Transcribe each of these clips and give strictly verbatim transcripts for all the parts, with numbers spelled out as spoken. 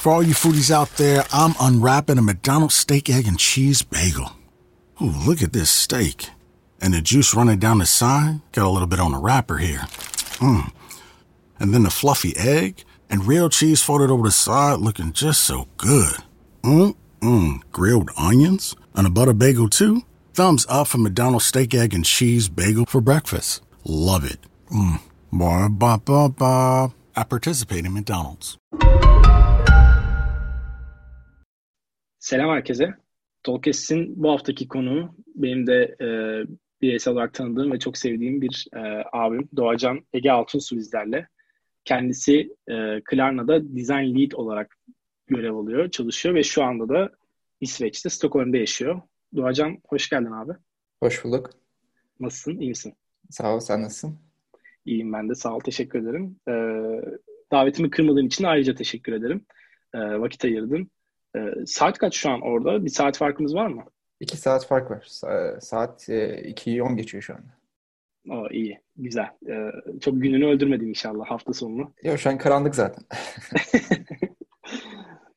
For all you foodies out there, I'm unwrapping a McDonald's steak, egg, and cheese bagel. Ooh, look at this steak. And the juice running down the side. Got a little bit on the wrapper here. Mmm. And then the fluffy egg and real cheese folded over the side looking just so good. Mmm, mmm. Grilled onions and a butter bagel too. Thumbs up for McDonald's steak, egg, and cheese bagel for breakfast. Love it. Mmm. Ba-ba-ba-ba. I participate in McDonald's. Selam herkese. Talkcast'in bu haftaki konuğu benim de e, bireysel olarak tanıdığım ve çok sevdiğim bir e, abim Doğacan Ege Altunsu bizlerle. Kendisi e, Klarna'da Design Lead olarak görev alıyor, çalışıyor ve şu anda da İsveç'te, Stockholm'da yaşıyor. Doğacan, hoş geldin abi. Hoş bulduk. Nasılsın, iyi misin? Sağ ol, sen nasılsın? İyiyim ben de, sağ ol, teşekkür ederim. E, davetimi kırmadığın için ayrıca teşekkür ederim. E, vakit ayırdın. Saat kaç şu an orada? Bir saat farkımız var mı? İki saat fark var. Saat ikiyi on geçiyor şu anda. Oo, iyi, güzel. Çok gününü öldürmedim inşallah hafta sonunu. Yok, şu an karanlık zaten.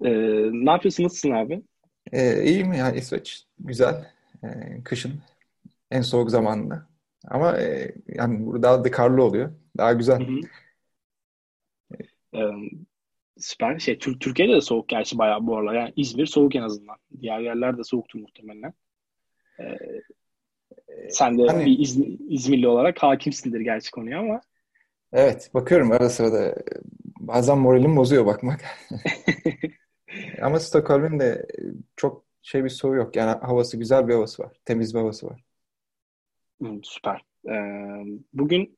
ee, ne yapıyorsun? Nasılsın abi? Ee, iyiyim yani, İsveç. Güzel. Ee, kışın en soğuk zamanında. Ama e, yani burada daha da karlı oluyor. Daha güzel. Hı hı. Ee, Süper. Şey, Türkiye'de de soğuk gerçi bayağı bu aralar. Yani İzmir soğuk en azından. Diğer yerler de soğuktur muhtemelen. Ee, sen de hani, bir İzmir, İzmirli olarak hakimsindir gerçi konuya ama. Evet. Bakıyorum ara sırada. Bazen moralim bozuyor bakmak. Ama Stockholm'un de çok şey bir soğuğu yok. Yani havası, güzel bir havası var. Temiz bir havası var. Süper. Ee, bugün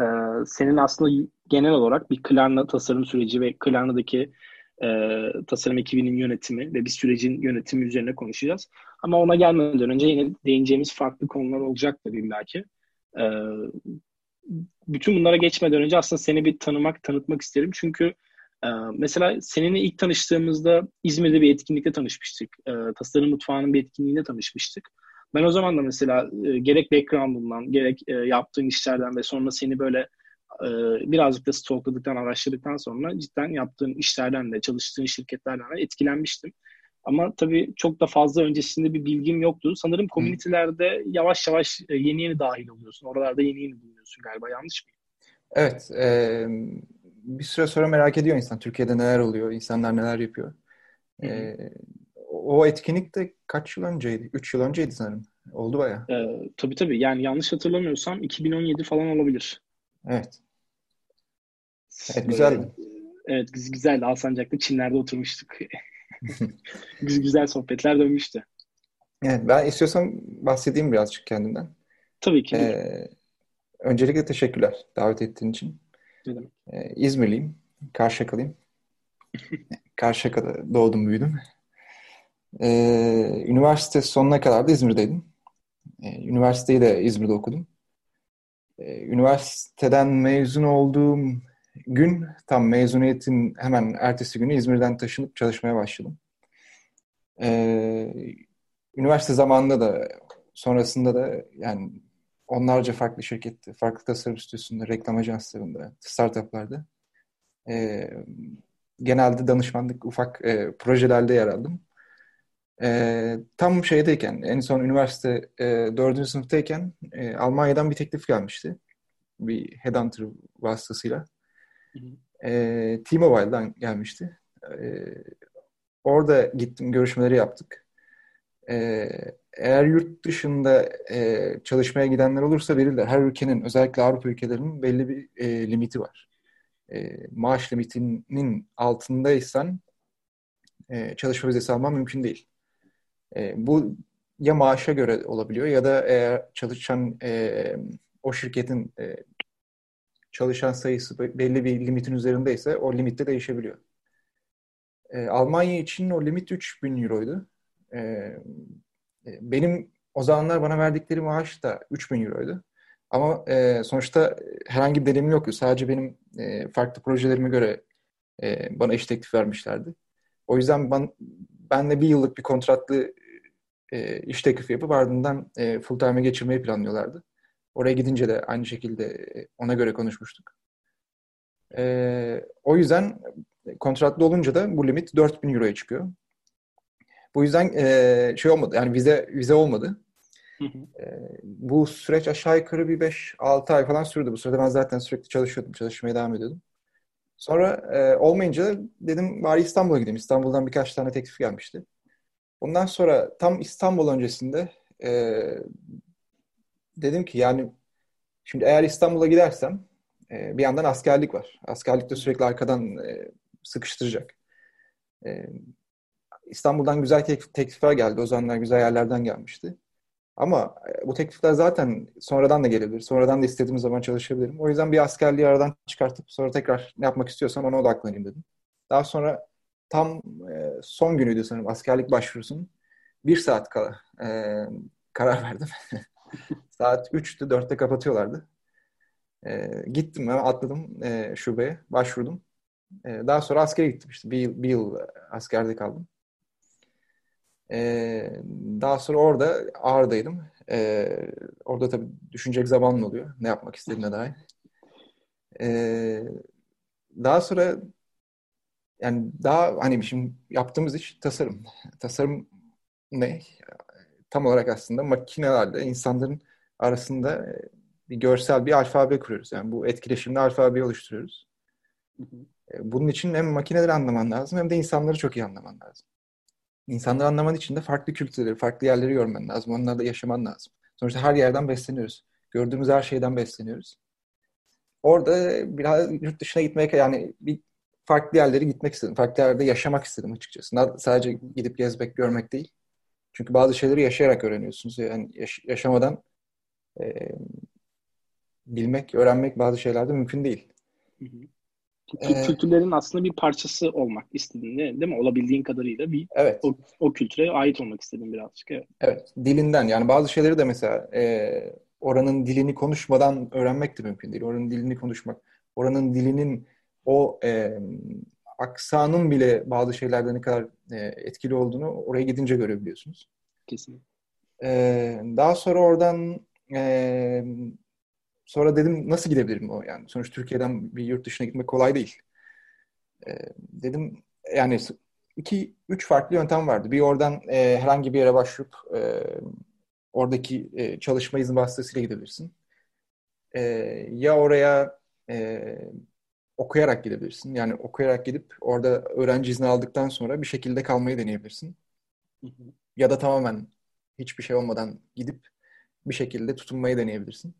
Ee, senin aslında genel olarak bir Klarna tasarım süreci ve Klarna'daki e, tasarım ekibinin yönetimi ve bir sürecin yönetimi üzerine konuşacağız. Ama ona gelmeden önce yine değineceğimiz farklı konular olacak tabii illaki. Ee, bütün bunlara geçmeden önce aslında seni bir tanımak, tanıtmak isterim. Çünkü e, mesela seninle ilk tanıştığımızda İzmir'de bir etkinlikte tanışmıştık. E, tasarım mutfağının bir etkinliğinde tanışmıştık. Ben o zaman da mesela e, gerek background'undan, gerek e, yaptığın işlerden ve sonra seni böyle e, birazcık da stalkladıktan, araştırdıktan sonra cidden yaptığın işlerden de, çalıştığın şirketlerden de etkilenmiştim. Ama tabii çok da fazla öncesinde bir bilgim yoktu. Sanırım komünitelerde hmm. yavaş yavaş e, yeni yeni dahil oluyorsun. Oralarda yeni yeni bulunuyorsun galiba. Yanlış mı? Evet. E, bir süre sonra merak ediyor insan. Türkiye'de neler oluyor, insanlar neler yapıyor. Hmm. E, O etkinlik de kaç yıl önceydi? üç yıl önceydi sanırım. Oldu bayağı. Ee, tabii tabii. Yani yanlış hatırlamıyorsam iki bin on yedi falan olabilir. Evet. Evet, güzeldi. Evet, güzeldi. Alsancak'ta Çinler'de oturmuştuk. Güzel sohbetler dönmüştü. Evet, ben istiyorsan bahsedeyim birazcık kendimden. Tabii ki. Ee, öncelikle teşekkürler davet ettiğin için. Ne demek? Ee, İzmirliyim. Karşıyaka'lıyım. Karşıyaka'da doğdum, büyüdüm. Ee, üniversite sonuna kadar da İzmir'deydim. Ee, üniversiteyi de İzmir'de okudum. Ee, üniversiteden mezun olduğum gün, tam mezuniyetin hemen ertesi günü İzmir'den taşınıp çalışmaya başladım. Ee, üniversite zamanında da, sonrasında da yani onlarca farklı şirkette, farklı tasarım stüdyosunda, reklam ajanslarında, startuplarda e, genelde danışmanlık, ufak e, projelerde yer aldım. Ee, tam şeydeyken, en son üniversite e, dördüncü sınıftayken e, Almanya'dan bir teklif gelmişti. Bir headhunter vasıtasıyla. E, T-Mobile'dan gelmişti. E, orada gittim, görüşmeleri yaptık. E, eğer yurt dışında e, çalışmaya gidenler olursa verirler. Her ülkenin, özellikle Avrupa ülkelerinin belli bir e, limiti var. E, maaş limitinin altındaysan e, çalışma vizesi alman mümkün değil. E, bu ya maaşa göre olabiliyor ya da eğer çalışan e, o şirketin e, çalışan sayısı belli bir limitin üzerindeyse o limitte değişebiliyor. E, Almanya için o limit üç bin euroydu. E, benim o zamanlar bana verdikleri maaş da üç bin euroydu. Ama e, sonuçta herhangi bir deneyim yoktu. Sadece benim e, farklı projelerime göre e, bana iş teklif vermişlerdi. O yüzden ben, benle bir yıllık bir kontratlı e, iş teklifi yapıp ardından e, full time'e geçirmeyi planlıyorlardı. Oraya gidince de aynı şekilde ona göre konuşmuştuk. E, o yüzden kontratlı olunca da bu limit dört bin euroya çıkıyor. Bu yüzden e, şey olmadı, yani vize vize olmadı. Hı hı. E, bu süreç aşağı yukarı bir beş altı ay falan sürdü. Bu sırada ben zaten sürekli çalışıyordum, çalışmaya devam ediyordum. Sonra e, olmayınca dedim bari İstanbul'a gideyim. İstanbul'dan birkaç tane teklif gelmişti. Ondan sonra tam İstanbul öncesinde e, dedim ki yani şimdi eğer İstanbul'a gidersem e, bir yandan askerlik var. Askerlik de sürekli arkadan e, sıkıştıracak. E, İstanbul'dan güzel teklifler geldi. O zamanlar güzel yerlerden gelmişti. Ama bu teklifler zaten sonradan da gelebilir. Sonradan da istediğim zaman çalışabilirim. O yüzden bir askerliği aradan çıkartıp sonra tekrar ne yapmak istiyorsam ona odaklanayım dedim. Daha sonra tam son günüydü sanırım askerlik başvurusunun. Bir saat kala e, karar verdim. Saat üçtü, dörtte kapatıyorlardı. E, gittim, atladım e, şubeye, başvurdum. E, daha sonra askere gittim işte. Bir, bir yıl askerde kaldım. Ee, daha sonra orada Ağrı'daydım. Ee, orada tabii düşünecek zamanın oluyor. Ne yapmak istediğine dair. Ee, daha sonra yani daha hani şimdi yaptığımız iş tasarım. Tasarım ne? Tam olarak aslında makinelerle insanların arasında bir görsel bir alfabe kuruyoruz. Yani bu etkileşimli alfabeyi oluşturuyoruz. Bunun için hem makineleri anlaman lazım hem de insanları çok iyi anlaman lazım. İnsanları anlaman için de farklı kültürleri, farklı yerleri görmen lazım. Onlarla yaşaman lazım. Sonuçta her yerden besleniyoruz. Gördüğümüz her şeyden besleniyoruz. Orada biraz yurt dışına gitmek, yani bir farklı yerlere gitmek istedim. Farklı yerlerde yaşamak istedim açıkçası. Sadece gidip gezmek, görmek değil. Çünkü bazı şeyleri yaşayarak öğreniyorsunuz. Yani yaş- yaşamadan e, bilmek, öğrenmek bazı şeylerde mümkün değil. Hı hı. Kültürlerin ee, aslında bir parçası olmak istediğini, değil mi? Olabildiğin kadarıyla bir evet. o, o kültüre ait olmak istediğin birazcık. Evet. evet. Dilinden, yani bazı şeyleri de mesela e, oranın dilini konuşmadan öğrenmek de mümkün değil. Oranın dilini konuşmak, oranın dilinin o e, aksanın bile bazı şeylerden ne kadar e, etkili olduğunu oraya gidince görebiliyorsunuz. Kesinlikle. E, daha sonra oradan e, Sonra dedim nasıl gidebilirim o yani. Sonuçta Türkiye'den bir yurt dışına gitmek kolay değil. Ee, dedim yani iki, üç farklı yöntem vardı. Bir oradan e, herhangi bir yere başvurup e, oradaki e, çalışma izni vasıtasıyla gidebilirsin. E, ya oraya e, okuyarak gidebilirsin. Yani okuyarak gidip orada öğrenci izni aldıktan sonra bir şekilde kalmayı deneyebilirsin. Hı hı. Ya da tamamen hiçbir şey olmadan gidip bir şekilde tutunmayı deneyebilirsin.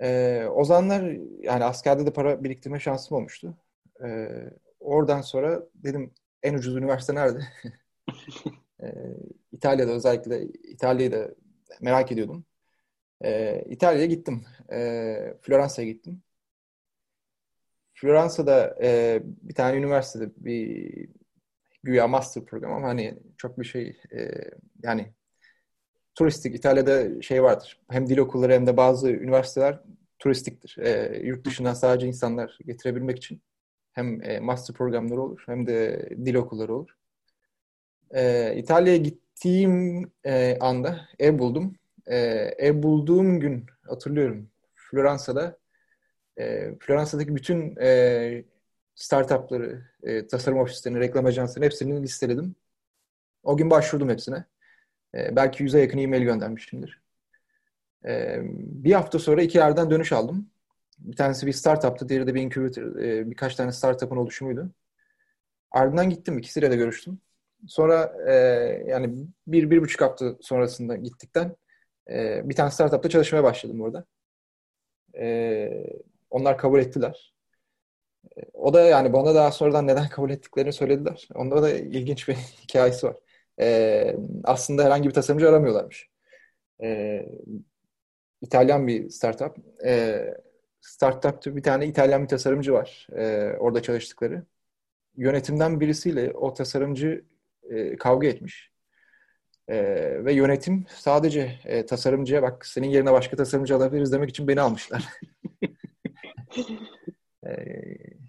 Ee, o zamanlar yani askerde de para biriktirme şansım olmuştu. Ee, oradan sonra dedim en ucuz üniversite nerede? ee, İtalya'da, özellikle İtalya'yı da merak ediyordum. Ee, İtalya'ya gittim. Ee, Floransa'ya gittim. Floransa'da e, bir tane üniversitede bir güya master programı ama hani çok bir şey e, yani turistik. İtalya'da şey vardır. Hem dil okulları hem de bazı üniversiteler turistiktir. E, yurt dışından sadece insanlar getirebilmek için hem e, master programları olur hem de dil okulları olur. E, İtalya'ya gittiğim e, anda ev buldum. E, ev bulduğum gün hatırlıyorum Floransa'da e, Floransa'daki bütün e, startupları, e, tasarım ofislerini, reklam ajanslarını hepsini listeledim. O gün başvurdum hepsine. Belki yüze yakın e-mail göndermişimdir. Bir hafta sonra iki yerden dönüş aldım. Bir tanesi bir startup'tı, diğeri de bir incubator, birkaç tane startup'ın oluşumuydu. Ardından gittim, ikisiyle de görüştüm. Sonra yani bir, bir buçuk hafta sonrasında gittikten bir tane startup'ta çalışmaya başladım orada. Onlar kabul ettiler. O da yani bana daha sonradan neden kabul ettiklerini söylediler. Onda da ilginç bir hikayesi var. Ee, aslında herhangi bir tasarımcı aramıyorlarmış. Ee, İtalyan bir startup. Ee, startup'ta bir tane İtalyan bir tasarımcı var. Ee, orada çalıştıkları. Yönetimden birisiyle o tasarımcı e, kavga etmiş. E, ve yönetim sadece e, tasarımcıya bak senin yerine başka tasarımcı alabiliriz demek için beni almışlar. e,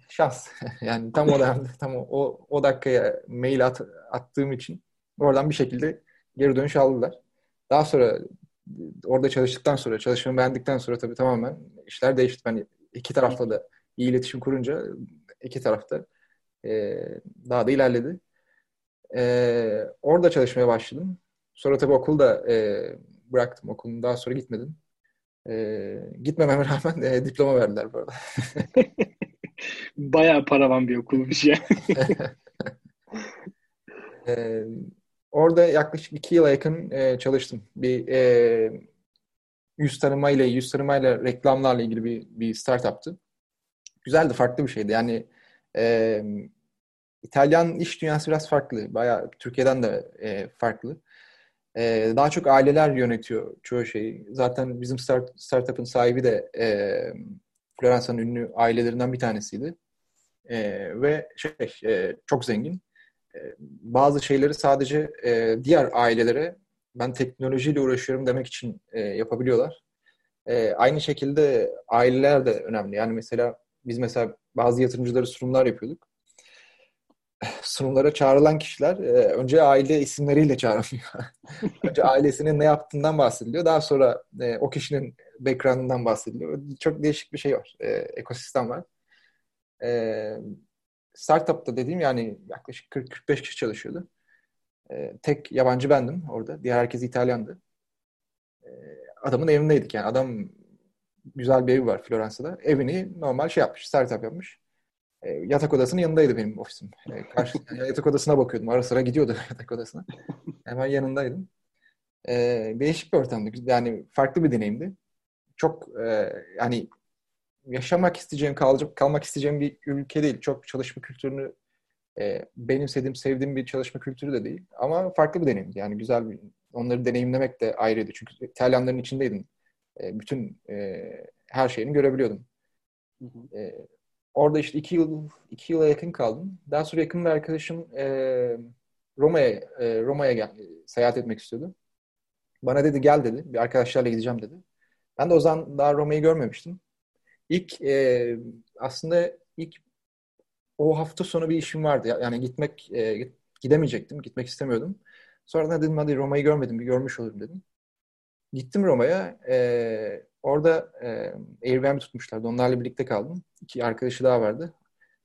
şans. Yani tam o dönemde, tam o, o dakikaya mail at, attığım için oradan bir şekilde geri dönüş aldılar. Daha sonra orada çalıştıktan sonra, çalışmamı beğendikten sonra tabii tamamen işler değişti. Ben iki tarafla da iyi iletişim kurunca iki tarafta e, daha da ilerledi. E, orada çalışmaya başladım. Sonra tabii okulda e, bıraktım. Okulun daha sonra gitmedim. E, gitmememe rağmen e, diploma verdiler bu arada. Bayağı paravan bir okulmuş ya. e, orada yaklaşık iki yıla yakın e, çalıştım. Bir e, yüz tanımayla, yüz tanımayla reklamlarla ilgili bir, bir startup'tı. Güzeldi, farklı bir şeydi. Yani e, İtalyan iş dünyası biraz farklı. Bayağı Türkiye'den de e, farklı. E, daha çok aileler yönetiyor çoğu şeyi. Zaten bizim start, startup'ın sahibi de e, Floransa'nın ünlü ailelerinden bir tanesiydi. E, ve şey e, çok zengin. E, bazı şeyleri sadece e, diğer ailelere ben teknolojiyle uğraşıyorum demek için e, yapabiliyorlar. E, aynı şekilde aileler de önemli. Yani mesela biz mesela bazı yatırımcılara sunumlar yapıyorduk. Sunumlara çağrılan kişiler e, önce aile isimleriyle çağrılıyor. Önce ailesinin ne yaptığından bahsediliyor. Daha sonra e, o kişinin background'ından bahsediliyor. Çok değişik bir şey var. E, ekosistem var. E, startup'ta dediğim yani yaklaşık kırk kırk beş kişi çalışıyordu. E, tek yabancı bendim orada. Diğer herkes İtalyandı. E, adamın evindeydik yani. Adam güzel bir evi var Floransa'da. Evini normal şey yapmış, startup yapmış. E, yatak odasının yanındaydı benim ofisim. E, karşı, yatak odasına bakıyordum. Ara sıra gidiyordu yatak odasına. Hemen yanındaydım. E, değişik bir ortamdı. Yani farklı bir deneyimdi. Çok e, yani yaşamak isteyeceğim, kalacak, kalmak isteyeceğim bir ülke değil. Çok çalışma kültürünü e, benimsediğim, sevdiğim bir çalışma kültürü de değil. Ama farklı bir deneyimdi. Yani güzel bir, onları deneyimlemek de ayrıydı. Çünkü İtalyanların içindeydim. E, bütün e, her şeyini görebiliyordum. Hı hı. E, orada işte iki yıl iki yıla yakın kaldım. Daha sonra yakın bir arkadaşım e, Roma'ya e, Roma'ya gel, seyahat etmek istiyordu. Bana dedi gel dedi. Bir arkadaşlarla gideceğim dedi. Ben de o zaman daha Roma'yı görmemiştim. İlk e, aslında ilk o hafta sonu bir işim vardı. Yani gitmek e, gidemeyecektim. Gitmek istemiyordum. Sonra dedim hadi Roma'yı görmedim. Bir görmüş olurum dedim. Gittim Roma'ya. E, orada e, Airbnb tutmuşlardı. Onlarla birlikte kaldım. İki arkadaşı daha vardı.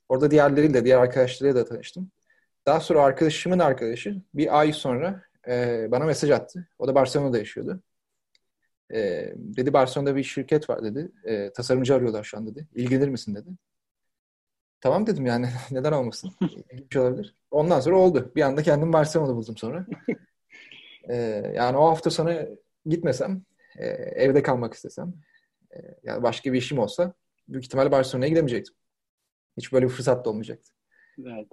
Orada diğerleriyle, diğer arkadaşlarıyla da tanıştım. Daha sonra arkadaşımın arkadaşı bir ay sonra e, bana mesaj attı. O da Barcelona'da yaşıyordu. E, dedi Barcelona'da bir şirket var dedi. E, tasarımcı arıyorlar şu an dedi. İlgilenir misin dedi. Tamam dedim yani neden olmasın? İlginç olabilir. Ondan sonra oldu. Bir anda kendim Barcelona'da buldum sonra. E, yani o hafta sonu gitmesem, e, evde kalmak istesem, e, yani başka bir işim olsa büyük ihtimalle Barcelona'ya gidemeyecektim. Hiç böyle bir fırsat da olmayacaktı. Evet.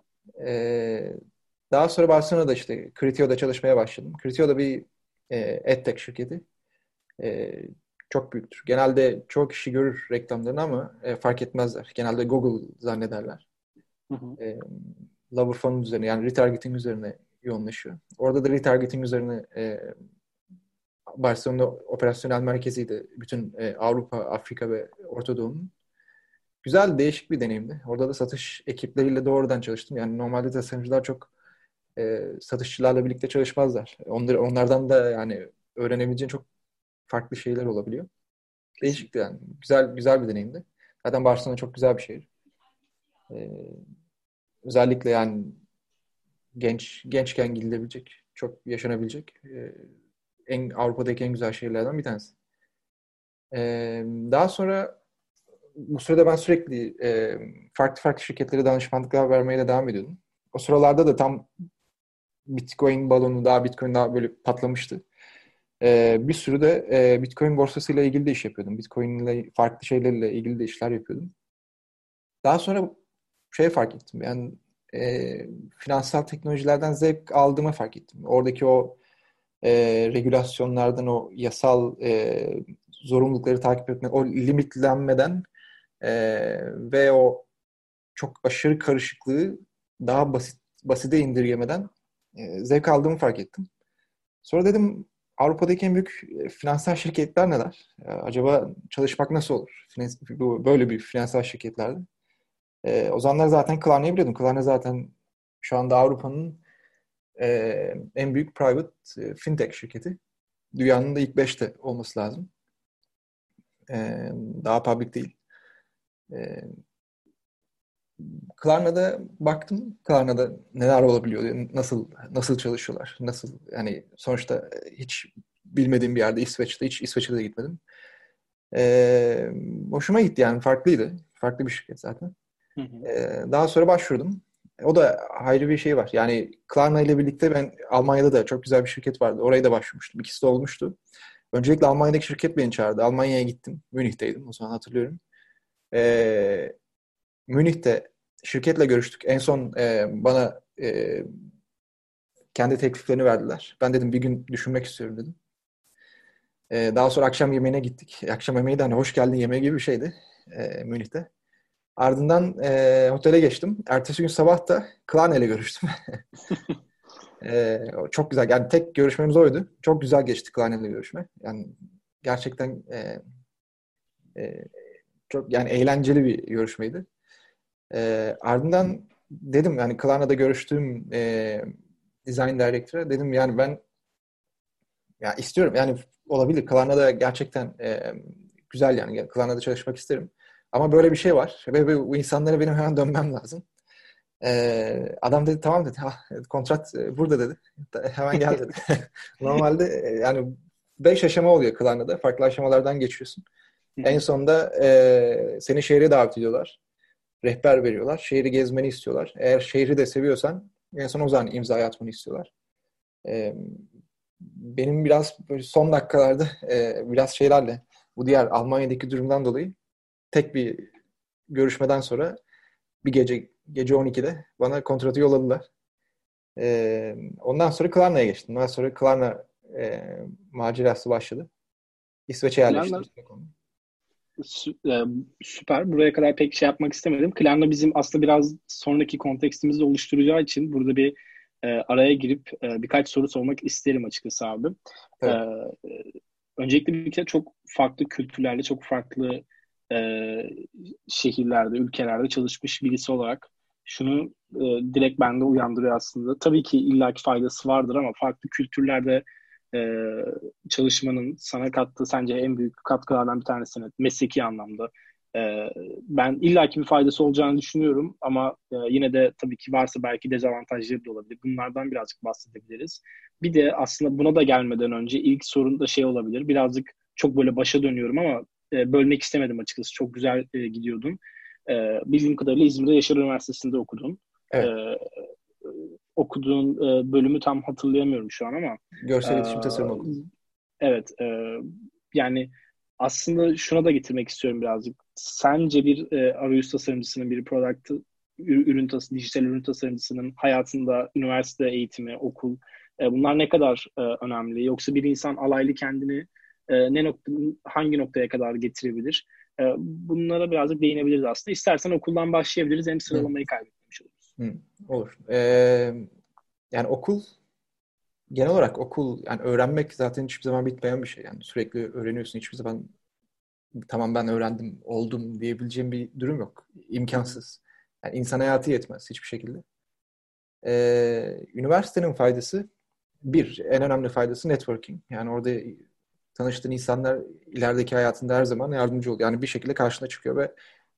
E, daha sonra Barcelona'da işte Critio'da çalışmaya başladım. Critio'da bir e, edtech şirketi. E, çok büyüktür. Genelde çoğu kişi görür reklamlarını ama e, fark etmezler. Genelde Google zannederler. Hı hı. E, Loverfon'un üzerine yani retargeting üzerine yoğunlaşıyor. Orada da retargeting üzerine e, Barcelona operasyonel merkeziydi. Bütün e, Avrupa, Afrika ve Orta Doğu'nun. Güzel, değişik bir deneyimdi. Orada da satış ekipleriyle doğrudan çalıştım. Yani normalde tasarımcılar çok e, satışçılarla birlikte çalışmazlar. Onlar, onlardan da yani öğrenebileceğin çok farklı şeyler olabiliyor. Değişikti yani. Güzel, güzel bir deneyimdi. Zaten Barcelona çok güzel bir şehir. E, özellikle yani genç gençken gidilebilecek, çok yaşanabilecek e, En, Avrupa'daki en güzel şehirlerden bir tanesi. Ee, daha sonra bu sırada ben sürekli e, farklı farklı şirketlere danışmanlıklar vermeye de devam ediyordum. O sıralarda da tam Bitcoin balonu daha Bitcoin daha böyle patlamıştı. Ee, bir sürü de e, Bitcoin borsasıyla ilgili de iş yapıyordum. Bitcoin'le farklı şeylerle ilgili de işler yapıyordum. Daha sonra şey fark ettim. Yani e, finansal teknolojilerden zevk aldığımı fark ettim. Oradaki o E, regülasyonlardan o yasal e, zorunlulukları takip etmek, o limitlenmeden e, ve o çok aşırı karışıklığı daha basit basite indirgemeden e, zevk aldığımı fark ettim. Sonra dedim Avrupa'daki en büyük finansal şirketler neler? E, acaba çalışmak nasıl olur? Finans, bu, böyle bir finansal şirketlerde. E, o zamanlar zaten Klarna'yı biliyordum. Klarna zaten şu anda Avrupa'nın Ee, en büyük private e, fintech şirketi. Dünyanın da ilk beşte olması lazım. Ee, daha public değil. Ee, Klarna'da baktım. Klarna'da neler olabiliyor diye, nasıl nasıl çalışıyorlar? Nasıl, yani sonuçta hiç bilmediğim bir yerde, İsveç'te, hiç İsveç'e de gitmedim. Ee, hoşuma gitti yani, farklıydı. Farklı bir şirket zaten. Hı hı. Ee, daha sonra başvurdum. O da ayrı bir şey var. Yani Klarna ile birlikte ben Almanya'da da çok güzel bir şirket vardı. Oraya da başvurmuştum. İkisi de olmuştu. Öncelikle Almanya'daki şirket beni çağırdı. Almanya'ya gittim. Münih'teydim. O zaman hatırlıyorum. Ee, Münih'te şirketle görüştük. En son e, bana e, kendi tekliflerini verdiler. Ben dedim bir gün düşünmek istiyorum dedim. E, daha sonra akşam yemeğine gittik. Akşam yemeği de hani hoş geldin yemeği gibi bir şeydi e, Münih'te. Ardından e, otele geçtim. Ertesi gün sabah da Klarna ile görüştüm. e, çok güzel. Yani tek görüşmemiz oydu. Çok güzel geçti Klarna ile görüşme. Yani gerçekten e, e, çok yani eğlenceli bir görüşmeydi. E, ardından dedim yani Klarna'da görüştüğüm e, design director'a dedim yani ben ya istiyorum yani olabilir. Klarna'da gerçekten e, güzel yani. Klarna'da çalışmak isterim. Ama böyle bir şey var ve bu insanlara benim hemen dönmem lazım. Ee, adam dedi tamam dedi. Ha, kontrat burada dedi. Hemen gel dedi. Normalde yani beş aşama oluyor Klarna'da. Farklı aşamalardan geçiyorsun. En sonunda e, seni şehre davet ediyorlar. Rehber veriyorlar. Şehri gezmeni istiyorlar. Eğer şehri de seviyorsan en son o zaman imzayı atmanı istiyorlar. E, benim biraz son dakikalarda e, biraz şeylerle bu diğer Almanya'daki durumdan dolayı tek bir görüşmeden sonra bir gece gece on ikide bana kontratı yolladılar. Ee, ondan sonra Klarna'ya geçtim. Ondan sonra Klarna e, macerası başladı. İsveç'e yerleştim. Süper. Buraya kadar pek şey yapmak istemedim. Klarna bizim aslında biraz sonraki kontekstimizi oluşturacağı için burada bir e, araya girip e, birkaç soru sormak isterim açıkçası abi. Evet. E, öncelikle bir kere çok farklı kültürlerle, çok farklı Ee, şehirlerde, ülkelerde çalışmış birisi olarak şunu e, direkt bende uyandırıyor aslında. Tabii ki illaki faydası vardır ama farklı kültürlerde e, çalışmanın sana kattığı sence en büyük katkılardan bir tanesi mesleki anlamda. E, ben illaki bir faydası olacağını düşünüyorum ama e, yine de tabii ki varsa belki dezavantajları da olabilir. Bunlardan birazcık bahsedebiliriz. Bir de aslında buna da gelmeden önce ilk sorun da şey olabilir. Birazcık çok böyle başa dönüyorum ama bölmek istemedim açıkçası. Çok güzel e, gidiyordun. E, bildiğim kadarıyla İzmir'de Yaşar Üniversitesi'nde okudun. Evet. E, okuduğun e, bölümü tam hatırlayamıyorum şu an ama. Görsel iletişim tasarımı okudum. Evet. E, yani aslında şuna da getirmek istiyorum birazcık. Sence bir e, arayüz tasarımcısının, bir product, ürün tas- dijital ürün tasarımcısının hayatında üniversite eğitimi, okul e, bunlar ne kadar e, önemli? Yoksa bir insan alaylı kendini ne nokta, hangi noktaya kadar getirebilir? Bunlara birazcık değinebiliriz aslında. İstersen okuldan başlayabiliriz. Hem sıralamayı kaybetmemiş oluruz. Hı, olur. Ee, yani okul, genel olarak okul, yani öğrenmek zaten hiçbir zaman bitmeyen bir şey. Yani sürekli öğreniyorsun. Hiçbir zaman tamam ben öğrendim, oldum diyebileceğim bir durum yok. İmkansız. Yani insan hayatı yetmez hiçbir şekilde. Ee, üniversitenin faydası, bir, en önemli faydası networking. Yani orada tanıştığın insanlar ilerideki hayatında her zaman yardımcı oluyor. Yani bir şekilde karşına çıkıyor ve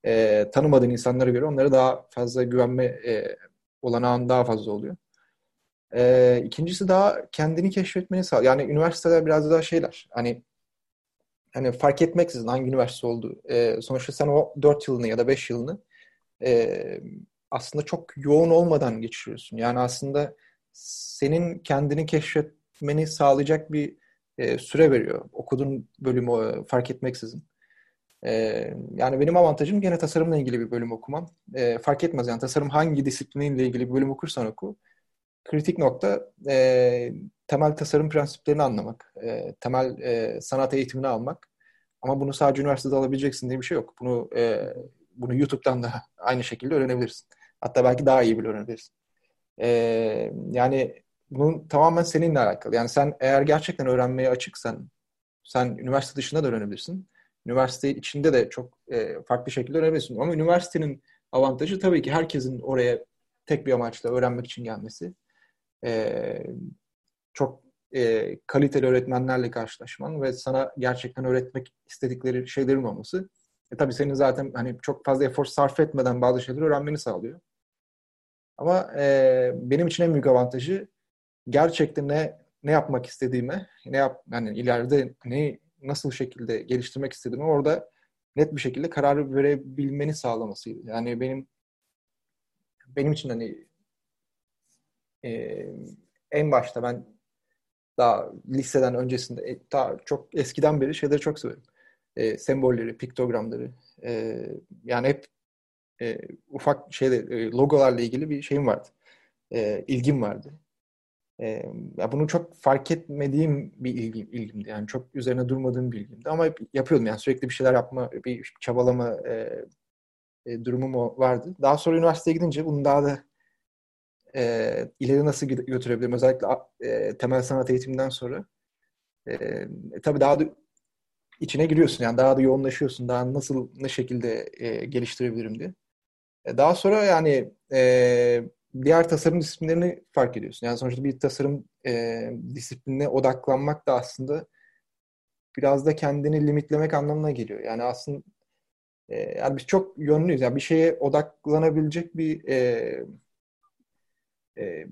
e, tanımadığın insanlara göre onlara daha fazla güvenme e, olanağın daha fazla oluyor. E, ikincisi daha kendini keşfetmeni sağlıyor. Yani üniversiteler biraz daha şeyler. Hani hani fark etmeksizin hangi üniversite olduğu. E, sonuçta sen o dört yılını ya da beş yılını e, aslında çok yoğun olmadan geçiriyorsun. Yani aslında senin kendini keşfetmeni sağlayacak bir E, süre veriyor. Okuduğun bölümü fark etmeksizin. E, yani benim avantajım gene tasarımla ilgili bir bölüm okuman. E, fark etmez yani tasarım hangi disiplinle ilgili bir bölüm okursan oku. Kritik nokta e, temel tasarım prensiplerini anlamak. E, temel e, sanat eğitimini almak. Ama bunu sadece üniversitede alabileceksin diye bir şey yok. Bunu e, bunu YouTube'dan da aynı şekilde öğrenebilirsin. Hatta belki daha iyi bile öğrenebilirsin. E, yani bunun tamamen seninle alakalı. Yani sen eğer gerçekten öğrenmeye açıksan, sen üniversite dışında da öğrenebilirsin. Üniversite içinde de çok e, farklı şekilde öğrenebilirsin. Ama üniversitenin avantajı tabii ki herkesin oraya tek bir amaçla öğrenmek için gelmesi. E, çok e, kaliteli öğretmenlerle karşılaşman ve sana gerçekten öğretmek istedikleri şeylerin olması. E tabii senin zaten hani çok fazla efor sarf etmeden bazı şeyleri öğrenmeni sağlıyor. Ama e, benim için en büyük avantajı gerçekten ne ne yapmak istediğimi, ne yap yani ileride ne nasıl şekilde geliştirmek istediğimi orada net bir şekilde karar verebilmeni sağlamasıydı. Yani benim benim için hani e, en başta ben daha liseden öncesinde daha çok eskiden beri şeyleri çok severim. E, sembolleri, piktogramları. E, yani hep e, ufak şeyde e, logolarla ilgili bir şeyim vardı. E, ilgim vardı. E, ya bunu çok fark etmediğim bir ilgim, ilgimdi. Yani çok üzerine durmadığım bir ilgimdi. Ama hep yapıyordum. Yani sürekli bir şeyler yapma, bir çabalama e, e, durumum vardı. Daha sonra üniversiteye gidince bunu daha da e, ileri nasıl götürebilirim? Özellikle e, temel sanat eğitiminden sonra. E, tabii daha da içine giriyorsun yani daha da yoğunlaşıyorsun daha nasıl ne şekilde e, geliştirebilirim diye. E, daha sonra yani e, diğer tasarım disiplinlerini fark ediyorsun. Yani sonuçta bir tasarım e, disiplinine odaklanmak da aslında biraz da kendini limitlemek anlamına geliyor. Yani aslında e, yani biz çok yönlüyüz. Yani bir şeye odaklanabilecek bir e, e,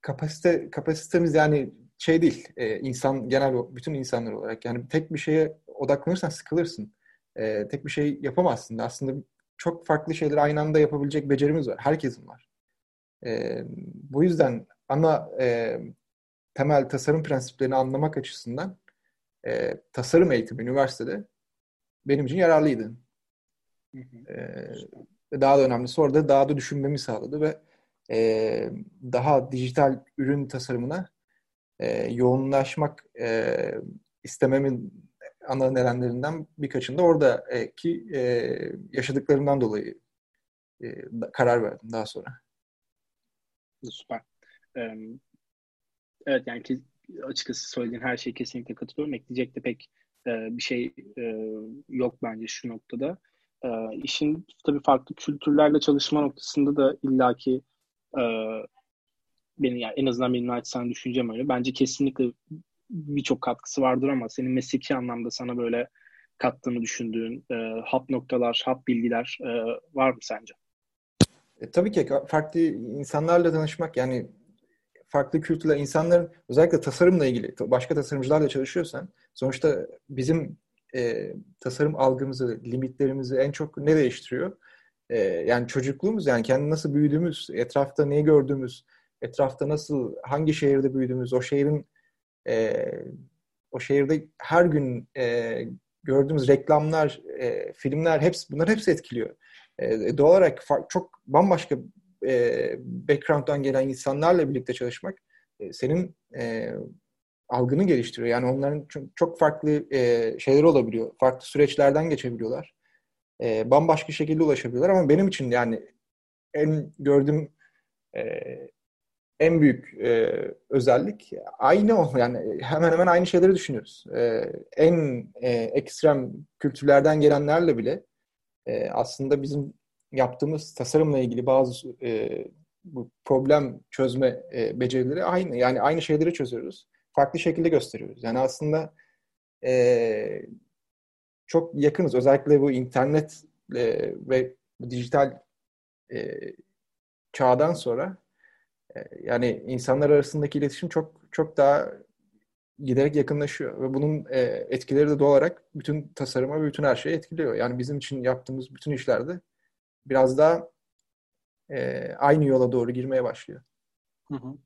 kapasite kapasitemiz yani şey değil. E, insan genel bütün insanlar olarak yani tek bir şeye odaklanırsan sıkılırsın. Ee, tek bir şey yapamazsın. Aslında çok farklı şeyleri aynı anda yapabilecek becerimiz var. Herkesin var. Ee, bu yüzden ana e, temel tasarım prensiplerini anlamak açısından e, tasarım eğitimi üniversitede benim için yararlıydı. Ee, daha da önemlisi orada daha da düşünmemi sağladı ve e, daha dijital ürün tasarımına e, yoğunlaşmak e, istememin ana nedenlerinden birkaçında oradaki e, yaşadıklarından dolayı e, karar verdim daha sonra. Süper. Ee, evet yani ki, açıkçası söylediğin her şeye kesinlikle katılıyorum. Ekleyecek de pek e, bir şey e, yok bence şu noktada. E, işin tabii farklı kültürlerle çalışma noktasında da illaki e, benim yani en azından benim açısından düşüncem öyle. Bence kesinlikle birçok katkısı vardır ama senin mesleki anlamda sana böyle kattığını düşündüğün e, hap noktalar, hap bilgiler e, var mı sence? E, tabii ki farklı insanlarla tanışmak yani farklı kültürler, insanların özellikle tasarımla ilgili başka tasarımcılarla çalışıyorsan sonuçta bizim e, tasarım algımızı, limitlerimizi en çok ne değiştiriyor? E, yani çocukluğumuz yani kendi nasıl büyüdüğümüz, etrafta neyi gördüğümüz, etrafta nasıl, hangi şehirde büyüdüğümüz, o şehrin Ee, o şehirde her gün e, gördüğümüz reklamlar, e, filmler, hepsi bunlar hepsi etkiliyor. E, doğal olarak fa- çok bambaşka e, background'dan gelen insanlarla birlikte çalışmak e, senin e, algını geliştiriyor. Yani onların çok, çok farklı e, şeyleri olabiliyor, farklı süreçlerden geçebiliyorlar, e, bambaşka şekilde ulaşabiliyorlar. Ama benim için yani en gördüğüm e, en büyük e, özellik aynı o. Yani hemen hemen aynı şeyleri düşünüyoruz. E, en e, ekstrem kültürlerden gelenlerle bile e, aslında bizim yaptığımız tasarımla ilgili bazı e, bu problem çözme e, becerileri aynı. Yani aynı şeyleri çözüyoruz. Farklı şekilde gösteriyoruz. Yani aslında e, çok yakınız. Özellikle bu internet e, ve bu dijital e, çağdan sonra yani insanlar arasındaki iletişim çok çok daha giderek yakınlaşıyor ve bunun etkileri de doğal olarak bütün tasarıma ve bütün her şeyi etkiliyor. Yani bizim için yaptığımız bütün işlerde biraz daha aynı yola doğru girmeye başlıyor.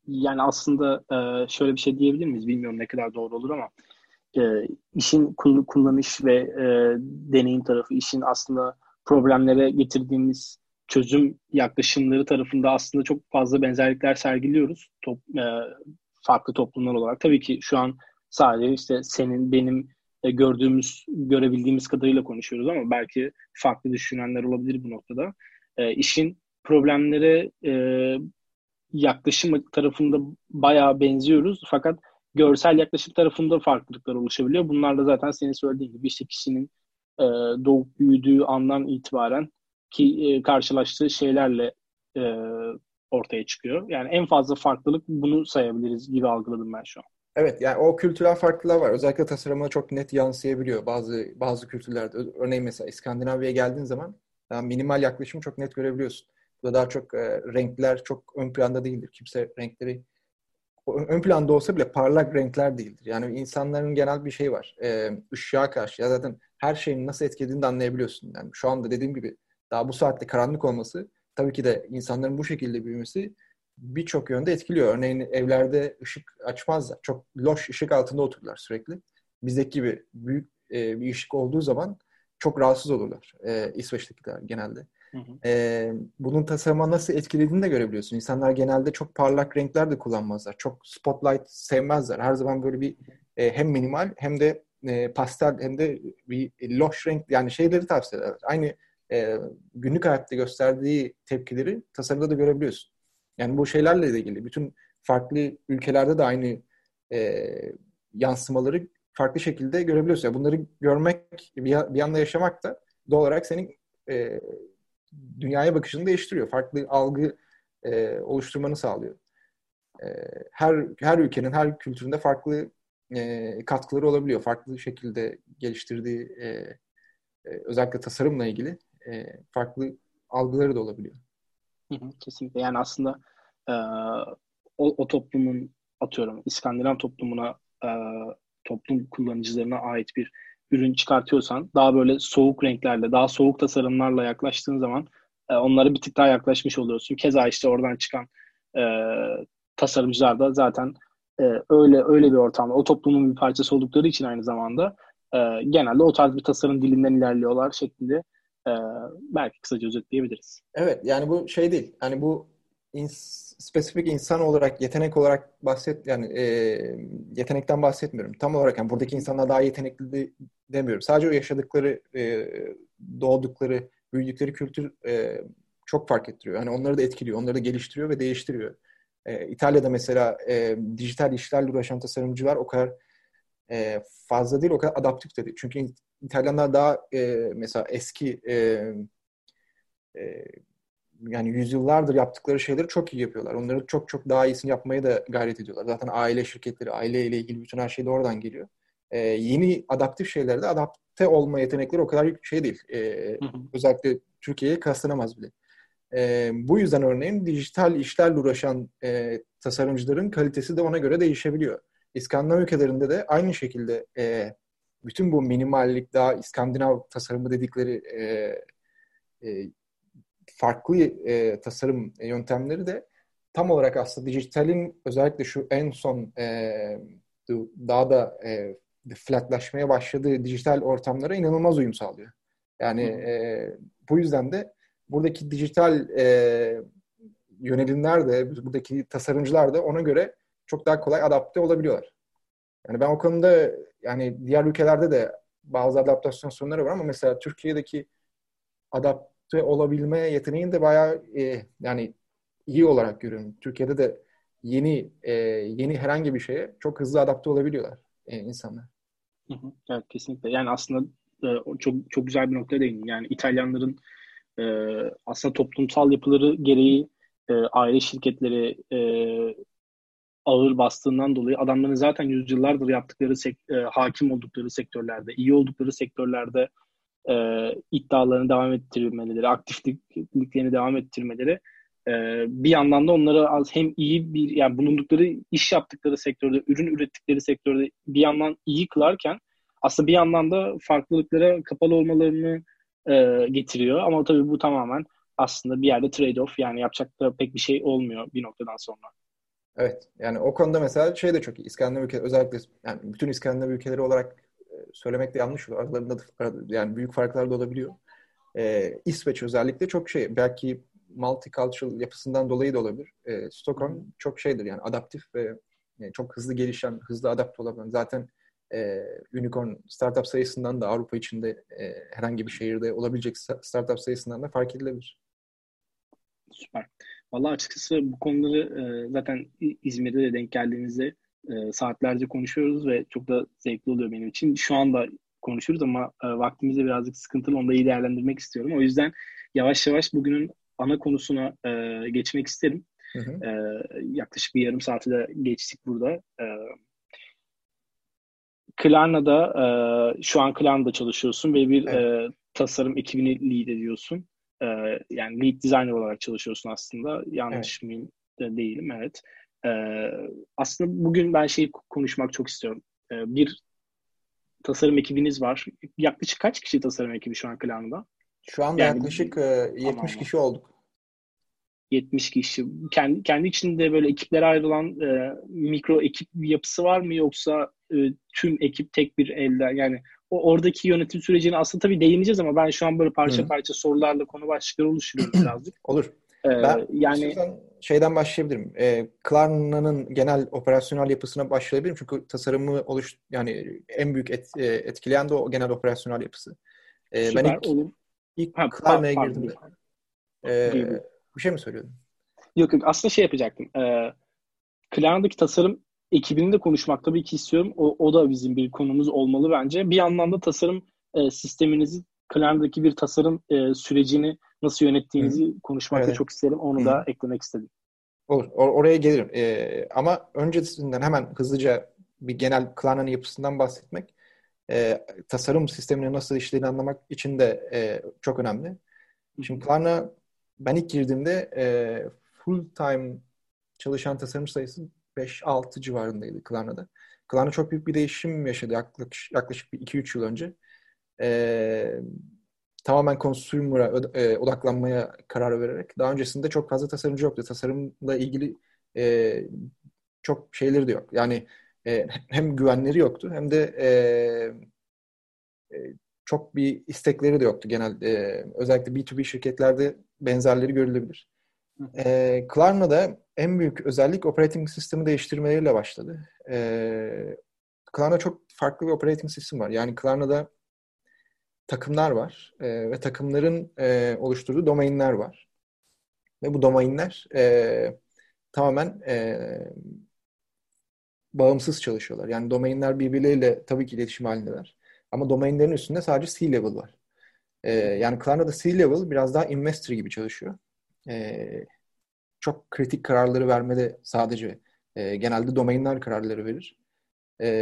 Yani aslında şöyle bir şey diyebilir miyiz? Bilmiyorum ne kadar doğru olur ama işin kullanış ve deneyim tarafı, işin aslında problemlere getirdiğimiz çözüm yaklaşımları tarafında aslında çok fazla benzerlikler sergiliyoruz top, e, farklı toplumlar olarak. Tabii ki şu an sadece işte senin, benim e, gördüğümüz, görebildiğimiz kadarıyla konuşuyoruz ama belki farklı düşünenler olabilir bu noktada. E, işin problemlere e, yaklaşım tarafında bayağı benziyoruz fakat görsel yaklaşım tarafında farklılıklar oluşabiliyor. Bunlar da zaten senin söylediğin gibi işte kişinin e, doğup büyüdüğü andan itibaren ki e, karşılaştığı şeylerle e, ortaya çıkıyor. Yani en fazla farklılık bunu sayabiliriz gibi algıladım ben şu an. Evet, yani o kültürel farklılıklar var. Özellikle tasarıma çok net yansıyabiliyor bazı bazı kültürlerde. Örneğin mesela İskandinavya'ya geldiğin zaman yani minimal yaklaşımı çok net görebiliyorsun. Burada daha çok e, renkler çok ön planda değildir. Kimse renkleri ön planda olsa bile parlak renkler değildir. Yani insanların genel bir şeyi var. E, ışığa karşı ya zaten her şeyin nasıl etkilediğini de anlayabiliyorsun. Yani şu anda dediğim gibi daha bu saatte karanlık olması, tabii ki de insanların bu şekilde büyümesi birçok yönde etkiliyor. Örneğin evlerde ışık açmazlar. Çok loş ışık altında otururlar sürekli. Bizdeki gibi büyük e, bir ışık olduğu zaman çok rahatsız olurlar. E, İsveç'tekiler genelde. Hı hı. E, bunun tasarıma nasıl etkilediğini de görebiliyorsun. İnsanlar genelde çok parlak renkler de kullanmazlar. Çok spotlight sevmezler. Her zaman böyle bir e, hem minimal hem de e, pastel hem de bir loş renk yani şeyleri tavsiye ederler. Aynı e, günlük hayatta gösterdiği tepkileri tasarımda da görebiliyorsun. Yani bu şeylerle de ilgili. Bütün farklı ülkelerde de aynı e, yansımaları farklı şekilde görebiliyorsun. Yani bunları görmek, bir, bir yanda yaşamak da doğal olarak senin e, dünyaya bakışını değiştiriyor. Farklı algı e, oluşturmanı sağlıyor. E, her her ülkenin, her kültüründe farklı e, katkıları olabiliyor. Farklı şekilde geliştirdiği e, e, özellikle tasarımla ilgili e, farklı algıları da olabiliyor. Kesinlikle. Yani aslında e, o, o toplumun atıyorum İskandinav toplumuna e, toplum kullanıcılarına ait bir ürün çıkartıyorsan daha böyle soğuk renklerle, daha soğuk tasarımlarla yaklaştığın zaman e, onlara bir tık daha yaklaşmış oluyorsun. Keza işte oradan çıkan e, tasarımcılar da zaten e, öyle öyle bir ortamda, o toplumun bir parçası oldukları için aynı zamanda e, genelde o tarz bir tasarım dilinden ilerliyorlar şeklinde. Ee, belki kısaca özetleyebiliriz. Evet, yani bu şey değil. Hani bu ins- spesifik insan olarak, yetenek olarak bahset, yani e, yetenekten bahsetmiyorum. Tam olarak yani buradaki insanlar daha yetenekli de, demiyorum. Sadece o yaşadıkları, e, doğdukları, büyüdükleri kültür e, çok fark ettiriyor. Yani onları da etkiliyor, onları da geliştiriyor ve değiştiriyor. E, İtalya'da mesela e, dijital işlerle uğraşan tasarımcılar o kadar e, fazla değil, o kadar adaptif dedi. Çünkü İtalyanlar daha e, mesela eski e, e, yani yüzyıllardır yaptıkları şeyleri çok iyi yapıyorlar. Onları çok çok daha iyisini yapmaya da gayret ediyorlar. Zaten aile şirketleri, aileyle ilgili bütün her şey de oradan geliyor. E, yeni adaptif şeylerde adapte olma yetenekleri o kadar şey değil. E, hı hı. Özellikle Türkiye'ye kıyaslanamaz bile. E, bu yüzden örneğin dijital işlerle uğraşan e, tasarımcıların kalitesi de ona göre değişebiliyor. İskandinav ülkelerinde de aynı şekilde e, bütün bu minimallik, daha İskandinav tasarımı dedikleri e, e, farklı e, tasarım yöntemleri de tam olarak aslında dijitalin özellikle şu en son e, daha da e, flatlaşmaya başladığı dijital ortamlara inanılmaz uyum sağlıyor. Yani e, bu yüzden de buradaki dijital e, yönelimler de, buradaki tasarımcılar da ona göre çok daha kolay adapte olabiliyorlar. Yani ben o konuda yani diğer ülkelerde de bazı adaptasyon sorunları var ama mesela Türkiye'deki adapte olabilme yeteneğini de bayağı e, yani iyi olarak görüyorum. Türkiye'de de yeni e, yeni herhangi bir şeye çok hızlı adapte olabiliyorlar e, insanlar. Hı hı, evet, kesinlikle. Yani aslında e, çok çok güzel bir noktaya değindin. Yani İtalyanların e, aslında toplumsal yapıları gereği e, aile şirketleri e, ağır bastığından dolayı adamların zaten yüzyıllardır yaptıkları, sekt- e, hakim oldukları sektörlerde, iyi oldukları sektörlerde e, iddialarını devam ettirmeleri, aktifliklerini devam ettirmeleri e, bir yandan da onlara az hem iyi bir, yani bulundukları, iş yaptıkları sektörde, ürün ürettikleri sektörde bir yandan iyi kılarken aslında bir yandan da farklılıklara kapalı olmalarını e, getiriyor. Ama tabii bu tamamen aslında bir yerde trade-off, yani yapacak da pek bir şey olmuyor bir noktadan sonra. Evet. Yani o konuda mesela şey de çok iyi. İskandinav ülkeleri özellikle yani bütün İskandinav ülkeleri olarak söylemek de yanlış olur. Aralarında da, yani büyük farklar da olabiliyor. Ee, İsveç özellikle çok şey. Belki multicultural yapısından dolayı da olabilir. Ee, Stockholm çok şeydir yani adaptif ve yani çok hızlı gelişen, hızlı adapte olabilen. Zaten e, unicorn startup sayısından da Avrupa içinde e, herhangi bir şehirde olabilecek startup sayısından da fark edilebilir. Süper. Vallahi açıkçası bu konuları e, zaten İzmir'de de denk geldiğimizde e, saatlerce konuşuyoruz ve çok da zevkli oluyor benim için. Şu anda konuşuruz ama e, vaktimiz de birazcık sıkıntılı. Onu da iyi değerlendirmek istiyorum. O yüzden yavaş yavaş bugünün ana konusuna e, geçmek isterim. Hı hı. E, yaklaşık bir yarım saati de geçtik burada. E, Klarna'da e, şu an Klarna'da çalışıyorsun ve bir evet. e, tasarım ekibini lead ediyorsun. E, yani lead designer olarak çalışıyorsun aslında. Yanlış evet. mıyım de değilim evet. E, aslında bugün ben şeyi konuşmak çok istiyorum. E, bir tasarım ekibiniz var. Yaklaşık kaç kişi tasarım ekibi şu an Klarna'da? Şu anda yani, yaklaşık yetmiş tamam. kişi olduk. yetmiş kişi. Kendi, kendi içinde böyle ekiplere ayrılan e, mikro ekip yapısı var mı, yoksa e, tüm ekip tek bir elde? Yani o oradaki yönetim sürecini aslında tabii değineceğiz ama ben şu an böyle parça Hı. parça sorularla konu başlıkları oluşturuyorum birazcık. Olur. Ee, ben yani şeyden başlayabilirim. Ee, Klarna'nın genel operasyonel yapısına başlayabilirim. Çünkü tasarımı oluş yani en büyük et, etkileyen de o genel operasyonel yapısı. Ee, Süper, ben ilk, ilk ha, Klarna'ya par- girdim. Par- ee, girdim. Bir şey mi söylüyordun? Yok yok. Aslında şey yapacaktım. Ee, Klarna'daki tasarım ekibini de konuşmak tabii ki istiyorum. O, o da bizim bir konumuz olmalı bence. Bir anlamda tasarım e, sisteminizi, Klarna'daki bir tasarım e, sürecini nasıl yönettiğinizi Hı. konuşmak evet. da çok isterim. Onu Hı. da eklemek istedim. Olur. Or- oraya gelirim. Ee, ama öncesinden hemen hızlıca bir genel Klarna'nın yapısından bahsetmek, e, tasarım sistemini nasıl işlediğini anlamak için de e, çok önemli. Şimdi Klarna, ben ilk girdiğimde e, full time çalışan tasarım sayısı beş altı civarındaydı Klarna'da. Klarna çok büyük bir değişim yaşadı yaklaşık, yaklaşık bir iki üç yıl önce. E, tamamen consumer'a e, odaklanmaya karar vererek. Daha öncesinde çok fazla tasarımcı yoktu. Tasarımla ilgili e, çok şeyleri de yok. Yani e, hem güvenleri yoktu hem de e, e, çok bir istekleri de yoktu genel. E, özellikle B iki B şirketlerde benzerleri görülebilir. E, Klarna'da en büyük özellik operating sistemi değiştirmeleriyle başladı. E, Klarna çok farklı bir operating sistem var. Yani Klarna'da takımlar var e, ve takımların e, oluşturduğu domainler var. Ve bu domainler e, tamamen e, bağımsız çalışıyorlar. Yani domainler birbirleriyle tabii ki iletişim halindeler. Ama domainlerin üstünde sadece C-level var. Ee, yani Klarna'da C-level biraz daha investor gibi çalışıyor. Ee, çok kritik kararları vermede sadece e, genelde domainler kararları verir. Ee,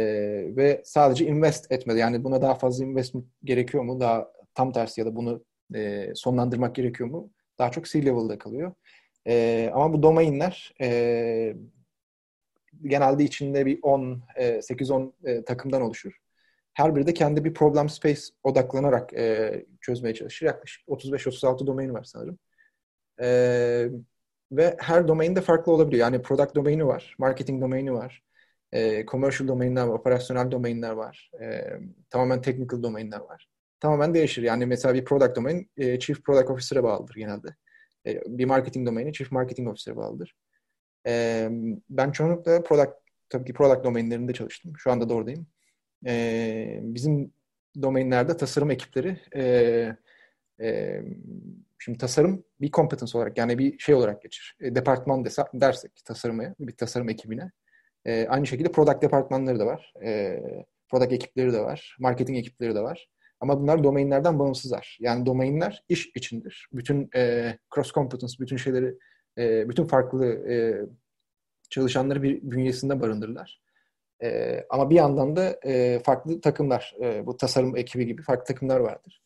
ve sadece invest etmede, yani buna daha fazla investment gerekiyor mu? Daha tam tersi, ya da bunu e, sonlandırmak gerekiyor mu? Daha çok C-level'da kalıyor. E, ama bu domainler e, genelde içinde bir on, sekiz on takımdan oluşur. Her biri de kendi bir problem space odaklanarak e, çözmeye çalışır. Yaklaşık otuz beş otuz altı domain var sanırım. E, ve her domain de farklı olabiliyor. Yani product domaini var, marketing domaini var, e, commercial domainler var, operasyonel domainler var, e, tamamen technical domainler var. Tamamen değişir. Yani mesela bir product domain e, chief product officer'a bağlıdır genelde. E, bir marketing domaini chief marketing officer'a bağlıdır. E, ben çoğunlukla product, tabii ki product domainlerinde çalıştım. Şu anda da oradayım. Ee, bizim domainlerde tasarım ekipleri e, e, şimdi tasarım bir competence olarak, yani bir şey olarak geçir. E, departman dese, dersek tasarımı, bir tasarım ekibine. E, aynı şekilde product departmanları da var. E, product ekipleri de var. Marketing ekipleri de var. Ama bunlar domainlerden bağımsızlar. Yani domainler iş içindir. Bütün e, cross competence, bütün şeyleri, e, bütün farklı e, çalışanları bir bünyesinde barındırırlar. Ee, ama bir yandan da e, farklı takımlar, e, bu tasarım ekibi gibi farklı takımlar vardır.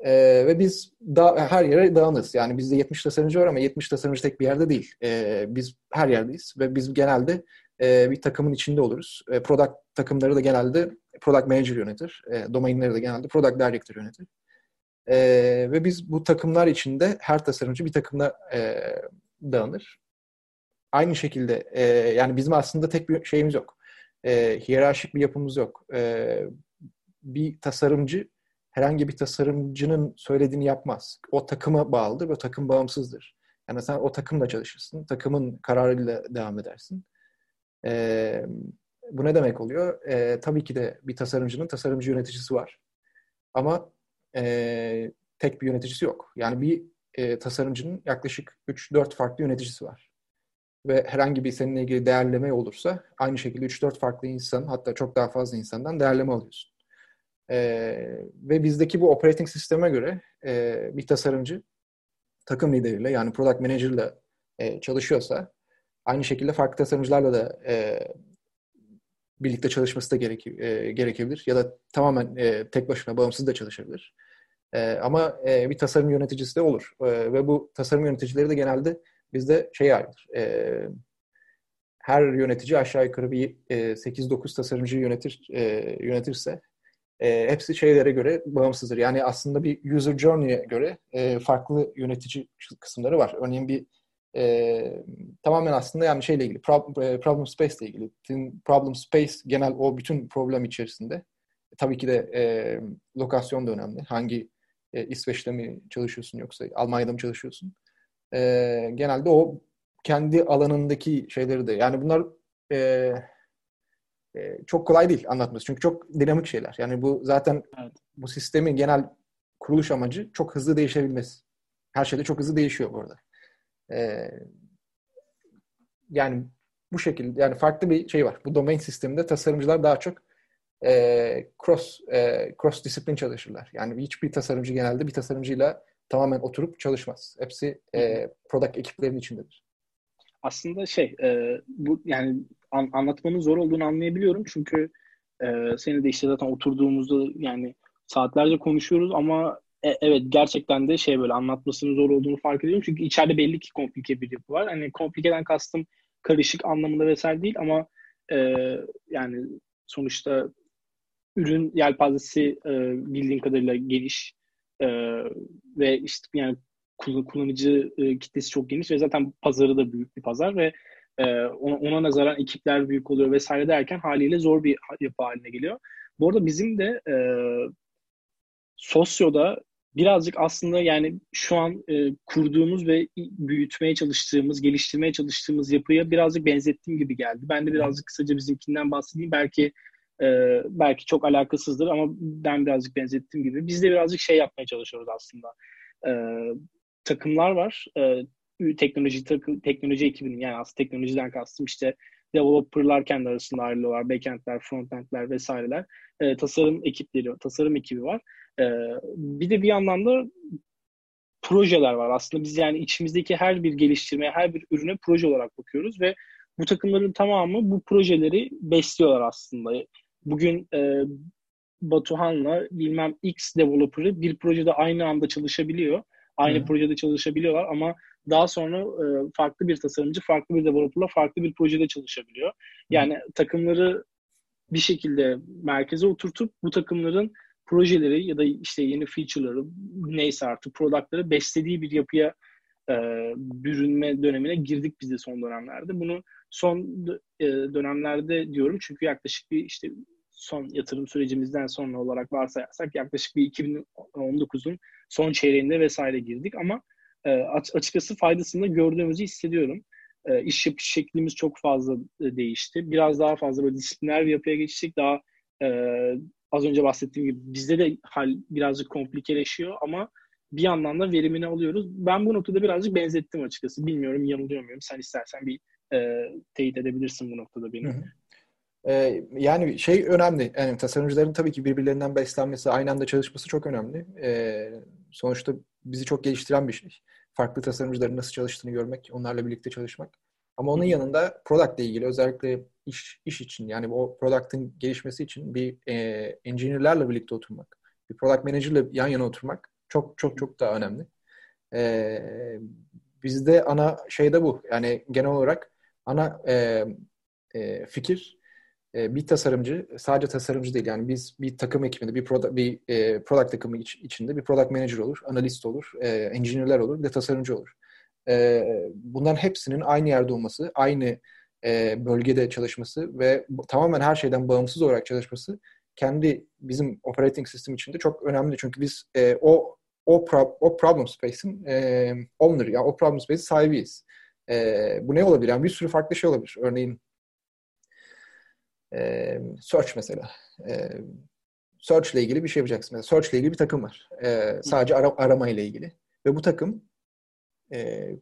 E, ve biz da, her yere dağınız. Yani bizde yetmiş tasarımcı var ama yetmiş tasarımcı tek bir yerde değil. E, biz her yerdeyiz ve biz genelde e, bir takımın içinde oluruz. E, product takımları da genelde product manager yönetir. E, domainleri de genelde product director yönetir. E, ve biz bu takımlar içinde her tasarımcı bir takımda e, dağınır. Aynı şekilde e, yani bizim aslında tek bir şeyimiz yok. E, hiyerarşik bir yapımız yok. E, bir tasarımcı herhangi bir tasarımcının söylediğini yapmaz. O takıma bağlıdır ve takım bağımsızdır. Yani sen o takımla çalışırsın. Takımın kararıyla devam edersin. E, bu ne demek oluyor? E, tabii ki de bir tasarımcının tasarımcı yöneticisi var. Ama e, tek bir yöneticisi yok. Yani bir e, tasarımcının yaklaşık üç dört farklı yöneticisi var. Ve herhangi bir seninle ilgili değerleme olursa aynı şekilde üç dört farklı insan, hatta çok daha fazla insandan değerleme alıyorsun. Ee, ve bizdeki bu operating sisteme göre e, bir tasarımcı takım lideriyle, yani product manager'la e, çalışıyorsa aynı şekilde farklı tasarımcılarla da e, birlikte çalışması da gereke, e, gerekebilir. Ya da tamamen e, tek başına, bağımsız da çalışabilir. E, ama e, bir tasarım yöneticisi de olur. E, ve bu tasarım yöneticileri de genelde bizde şeye ayrılır. E, her yönetici aşağı yukarı bir e, sekiz dokuz tasarımcıyı yönetir, e, yönetirse e, hepsi şeylere göre bağımsızdır. Yani aslında bir user journey'e göre e, farklı yönetici kısımları var. Örneğin bir Ee, tamamen aslında yani şeyle ilgili, problem space ile ilgili. Problem space genel o bütün problem içerisinde. Tabii ki de e, lokasyon da önemli. Hangi e, İsveç'te mi çalışıyorsun yoksa Almanya'da mı çalışıyorsun? E, genelde o kendi alanındaki şeyleri de. Yani bunlar e, e, çok kolay değil anlatması. Çünkü çok dinamik şeyler. Yani bu zaten evet. Bu sistemin genel kuruluş amacı çok hızlı değişebilmesi. Her şeyde çok hızlı değişiyor bu arada. Ee, yani bu şekilde yani farklı bir şey var. Bu domain sisteminde tasarımcılar daha çok e, cross e, cross disiplin çalışırlar. Yani hiçbir tasarımcı genelde bir tasarımcıyla tamamen oturup çalışmaz. Hepsi e, product ekiplerinin içindedir. Aslında şey e, bu yani an, anlatmanın zor olduğunu anlayabiliyorum çünkü e, seninle de işte zaten oturduğumuzda yani saatlerce konuşuyoruz ama evet gerçekten de şey böyle anlatmasının zor olduğunu fark ediyorum. Çünkü içeride belli ki komplike bir yapı var. Hani komplikeden kastım karışık anlamında vesaire değil ama e, yani sonuçta ürün yelpazesi e, bildiğim kadarıyla geniş e, ve işte yani kullanıcı e, kitlesi çok geniş ve zaten pazarı da büyük bir pazar ve e, ona, ona nazaran ekipler büyük oluyor vesaire derken haliyle zor bir yapı haline geliyor. Bu arada bizim de e, sosyoda birazcık aslında yani şu an e, kurduğumuz ve büyütmeye çalıştığımız, geliştirmeye çalıştığımız yapıya birazcık benzettiğim gibi geldi. Ben de birazcık kısaca bizimkinden bahsedeyim. Belki e, belki çok alakasızdır ama ben birazcık benzettiğim gibi. Biz de birazcık şey yapmaya çalışıyoruz aslında. E, takımlar var. E, teknoloji takı, teknoloji ekibinin yani aslında teknolojiden kastım işte developerlar kendi arasında ayrılıyorlar. Backendler, frontendler vesaireler. E, tasarım ekipleri, tasarım ekibi var. Bir de bir yandan da projeler var. Aslında biz yani içimizdeki her bir geliştirmeye, her bir ürüne proje olarak bakıyoruz ve bu takımların tamamı bu projeleri besliyorlar aslında. Bugün e, Batuhan'la bilmem X developer'ı bir projede aynı anda çalışabiliyor. Aynı hmm. projede çalışabiliyorlar ama daha sonra e, farklı bir tasarımcı, farklı bir developer'la farklı bir projede çalışabiliyor. Yani hmm. takımları bir şekilde merkeze oturtup bu takımların projeleri ya da işte yeni feature'ları neyse artık product'ları beslediği bir yapıya e, bürünme dönemine girdik biz de son dönemlerde. Bunu son e, dönemlerde diyorum çünkü yaklaşık bir işte son yatırım sürecimizden sonra olarak varsayarsak yaklaşık bir iki bin on dokuzun son çeyreğinde vesaire girdik ama e, açıkçası faydasını gördüğümüzü hissediyorum. E, iş yapış şeklimiz çok fazla e, değişti. Biraz daha fazla böyle disipliner bir yapıya geçtik. Daha e, Az önce bahsettiğim gibi bizde de hal birazcık komplikeleşiyor ama bir yandan da verimini alıyoruz. Ben bu noktada birazcık benzettim açıkçası. Bilmiyorum yanılıyor muyum? Sen istersen bir e, teyit edebilirsin bu noktada beni. Ee, yani şey önemli. Yani tasarımcıların tabii ki birbirlerinden beslenmesi, aynı anda çalışması çok önemli. Ee, sonuçta bizi çok geliştiren bir şey. Farklı tasarımcıların nasıl çalıştığını görmek, onlarla birlikte çalışmak. Ama onun Hı-hı. yanında product ile ilgili özellikle iş iş için yani o product'ın gelişmesi için bir e, engineer'lerle birlikte oturmak, bir product manager'le yan yana oturmak çok çok çok daha önemli. E, bizde ana şey de bu. Yani genel olarak ana e, e, fikir e, bir tasarımcı, sadece tasarımcı değil. Yani biz bir takım ekibinde, bir product, bir e, product takımı iç, içinde bir product manager olur, analist olur, e, engineer'ler olur, bir de tasarımcı olur. Bunların hepsinin aynı yerde olması, aynı bölgede çalışması ve tamamen her şeyden bağımsız olarak çalışması kendi bizim operating sistem içinde çok önemli. Çünkü biz o o, pro, o problem space'in owner, yani o problem space'in sahibiyiz. Bu ne olabilir? Yani bir sürü farklı şey olabilir. Örneğin search mesela. Search ile ilgili bir şey yapacaksın. Mesela search ile ilgili bir takım var. Sadece arama ile ilgili. Ve bu takım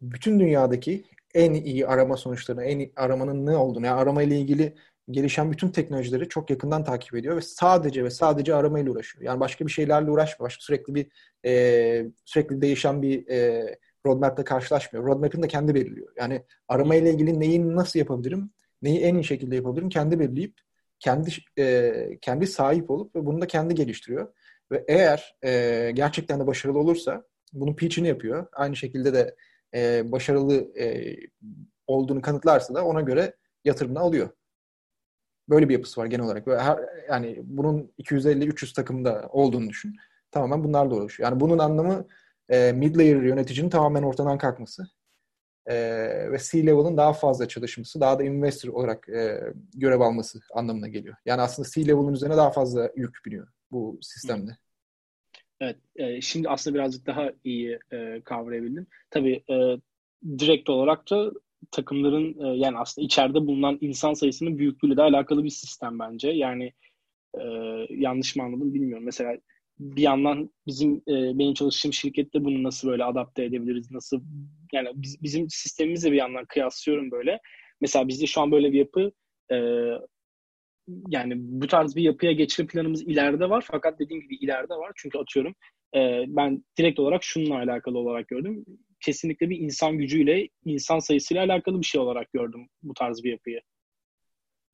bütün dünyadaki en iyi arama sonuçlarını, en iyi aramanın ne olduğunu, yani arama ile ilgili gelişen bütün teknolojileri çok yakından takip ediyor ve sadece ve sadece arama ile uğraşıyor. Yani başka bir şeylerle uğraşmıyor. Başka sürekli bir e, sürekli değişen bir e, roadmap'le karşılaşmıyor. Roadmap'in de kendi belirliyor. Yani arama ile ilgili neyi nasıl yapabilirim, neyi en iyi şekilde yapabilirim kendi belirleyip kendi e, kendi sahip olup ve bunu da kendi geliştiriyor. Ve eğer e, gerçekten de başarılı olursa bunun pitch'ini yapıyor. Aynı şekilde de e, başarılı e, olduğunu kanıtlarsa da ona göre yatırımını alıyor. Böyle bir yapısı var genel olarak. Ve her, yani bunun iki yüz elli üç yüz takımda olduğunu düşün. Tamamen bunlarla uğraşıyor. Yani bunun anlamı e, mid layer yöneticinin tamamen ortadan kalkması. E, ve C-level'ın daha fazla çalışması, daha da investor olarak e, görev alması anlamına geliyor. Yani aslında C-level'ın üzerine daha fazla yük biniyor bu sistemde. Hı. Evet, e, şimdi aslında birazcık daha iyi e, kavrayabildim. Tabii e, direkt olarak da takımların e, yani aslında içeride bulunan insan sayısının büyüklüğüyle de alakalı bir sistem bence. Yani e, yanlış mı anladım bilmiyorum. Mesela bir yandan bizim e, benim çalıştığım şirkette bunu nasıl böyle adapte edebiliriz? Nasıl yani biz, bizim sistemimizle bir yandan kıyaslıyorum böyle. Mesela bizde şu an böyle bir yapı e, yani bu tarz bir yapıya geçme planımız ileride var. Fakat dediğim gibi ileride var. Çünkü atıyorum e, ben direkt olarak şununla alakalı olarak gördüm. Kesinlikle bir insan gücüyle, insan sayısıyla alakalı bir şey olarak gördüm bu tarz bir yapıyı.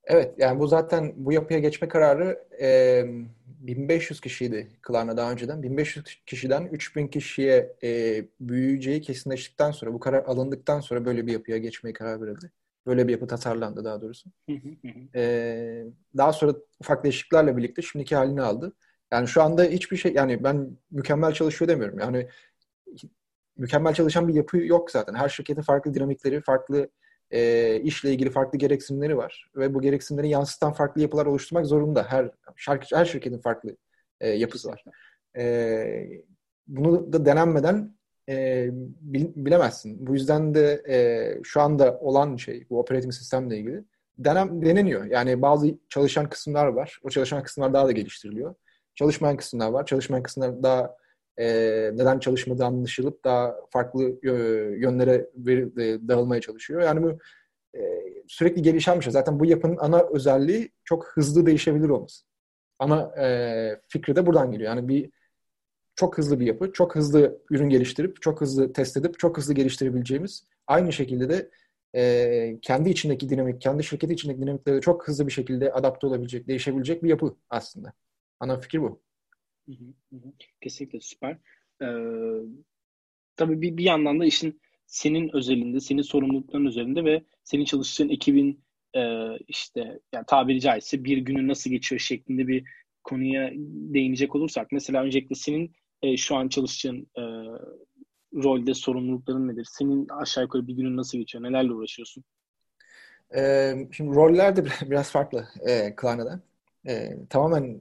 Evet, yani bu zaten bu yapıya geçme kararı e, bin beş yüz kişiydi Klarna daha önceden. bin beş yüz kişiden üç bin kişiye e, büyüyeceği kesinleştikten sonra, bu karar alındıktan sonra böyle bir yapıya geçmeye karar verildi. Böyle bir yapı tasarlandı daha doğrusu. ee, daha sonra ufak değişikliklerle birlikte şimdiki halini aldı. Yani şu anda hiçbir şey, yani ben mükemmel çalışıyor demiyorum. Yani mükemmel çalışan bir yapı yok zaten. Her şirketin farklı dinamikleri, farklı e, işle ilgili farklı gereksinimleri var. Ve bu gereksinimleri yansıtan farklı yapılar oluşturmak zorunda. Her her şirketin farklı e, yapısı var. E, bunu da denenmeden E, bilemezsin. Bu yüzden de e, şu anda olan şey bu operating sistemle ilgili denem, deneniyor. Yani bazı çalışan kısımlar var. O çalışan kısımlar daha da geliştiriliyor. Çalışmayan kısımlar var. Çalışmayan kısımlar daha e, neden çalışmadığı anlaşılıp daha farklı e, yönlere veri, e, dağılmaya çalışıyor. Yani bu e, sürekli gelişen bir şey. Zaten bu yapının ana özelliği çok hızlı değişebilir olması. Ana e, fikri de buradan geliyor. Yani bir çok hızlı bir yapı, çok hızlı ürün geliştirip, çok hızlı test edip, çok hızlı geliştirebileceğimiz, aynı şekilde de e, kendi içindeki dinamik, kendi şirketi içindeki dinamiklere çok hızlı bir şekilde adapte olabilecek, değişebilecek bir yapı aslında. Ana fikir bu. Hı hı hı. Kesinlikle süper. Ee, tabii bir, bir yandan da işin senin özelinde, senin sorumlulukların özelinde ve senin çalıştığın ekibin e, işte yani tabiri caizse bir günü nasıl geçiyor şeklinde bir konuya değinecek olursak, mesela öncelikle senin e, şu an çalıştığın e, rolde sorumlulukların nedir? Senin aşağı yukarı bir günün nasıl geçiyor? Nelerle uğraşıyorsun? Ee, şimdi roller de biraz farklı e, Klarna'da. E, tamamen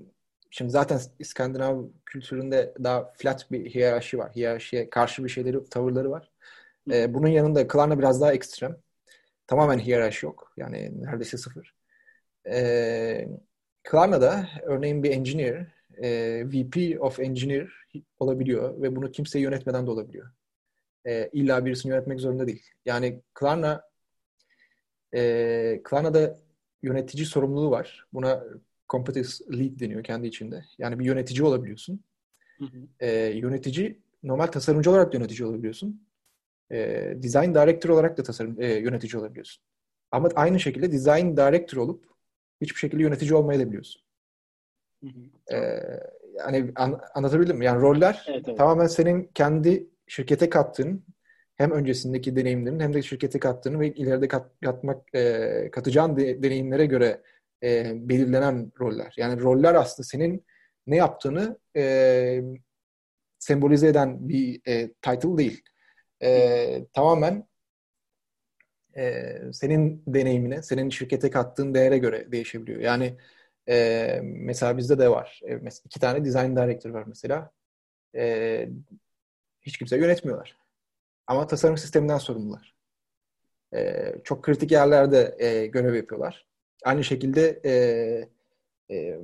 şimdi zaten İskandinav kültüründe daha flat bir hiyerarşi var. Hiyerarşiye karşı bir şeyleri, tavırları var. E, bunun yanında Klarna biraz daha ekstrem. Tamamen hiyerarşi yok. Yani neredeyse sıfır. Eee Klarna'da örneğin bir engineer, e, V P of engineer olabiliyor ve bunu kimseyi yönetmeden de olabiliyor. E, İlla birisini yönetmek zorunda değil. Yani Klarna, e, Klarna'da yönetici sorumluluğu var. Buna competence lead deniyor kendi içinde. Yani bir yönetici olabiliyorsun. Hı hı. E, yönetici, normal tasarımcı olarak da yönetici olabiliyorsun. E, design director olarak da tasarım e, yönetici olabiliyorsun. Ama aynı şekilde design director olup hiçbir şekilde yönetici olmayı da biliyorsun. Hı hı. Ee, yani an, anlatabildim mi? Yani roller evet, evet. Tamamen senin kendi şirkete kattığın, hem öncesindeki deneyimlerin hem de şirkete kattığın ve ileride kat, katmak e, katacağın de, deneyimlere göre e, belirlenen roller. Yani roller aslında senin ne yaptığını e, sembolize eden bir e, title değil. E, tamamen Ee, senin deneyimine, senin şirkete kattığın değere göre değişebiliyor. Yani e, mesela bizde de var. E, mesela iki tane design director var mesela. E, hiç kimse yönetmiyorlar. Ama tasarım sisteminden sorumlular. E, çok kritik yerlerde e, görev yapıyorlar. Aynı şekilde e, e,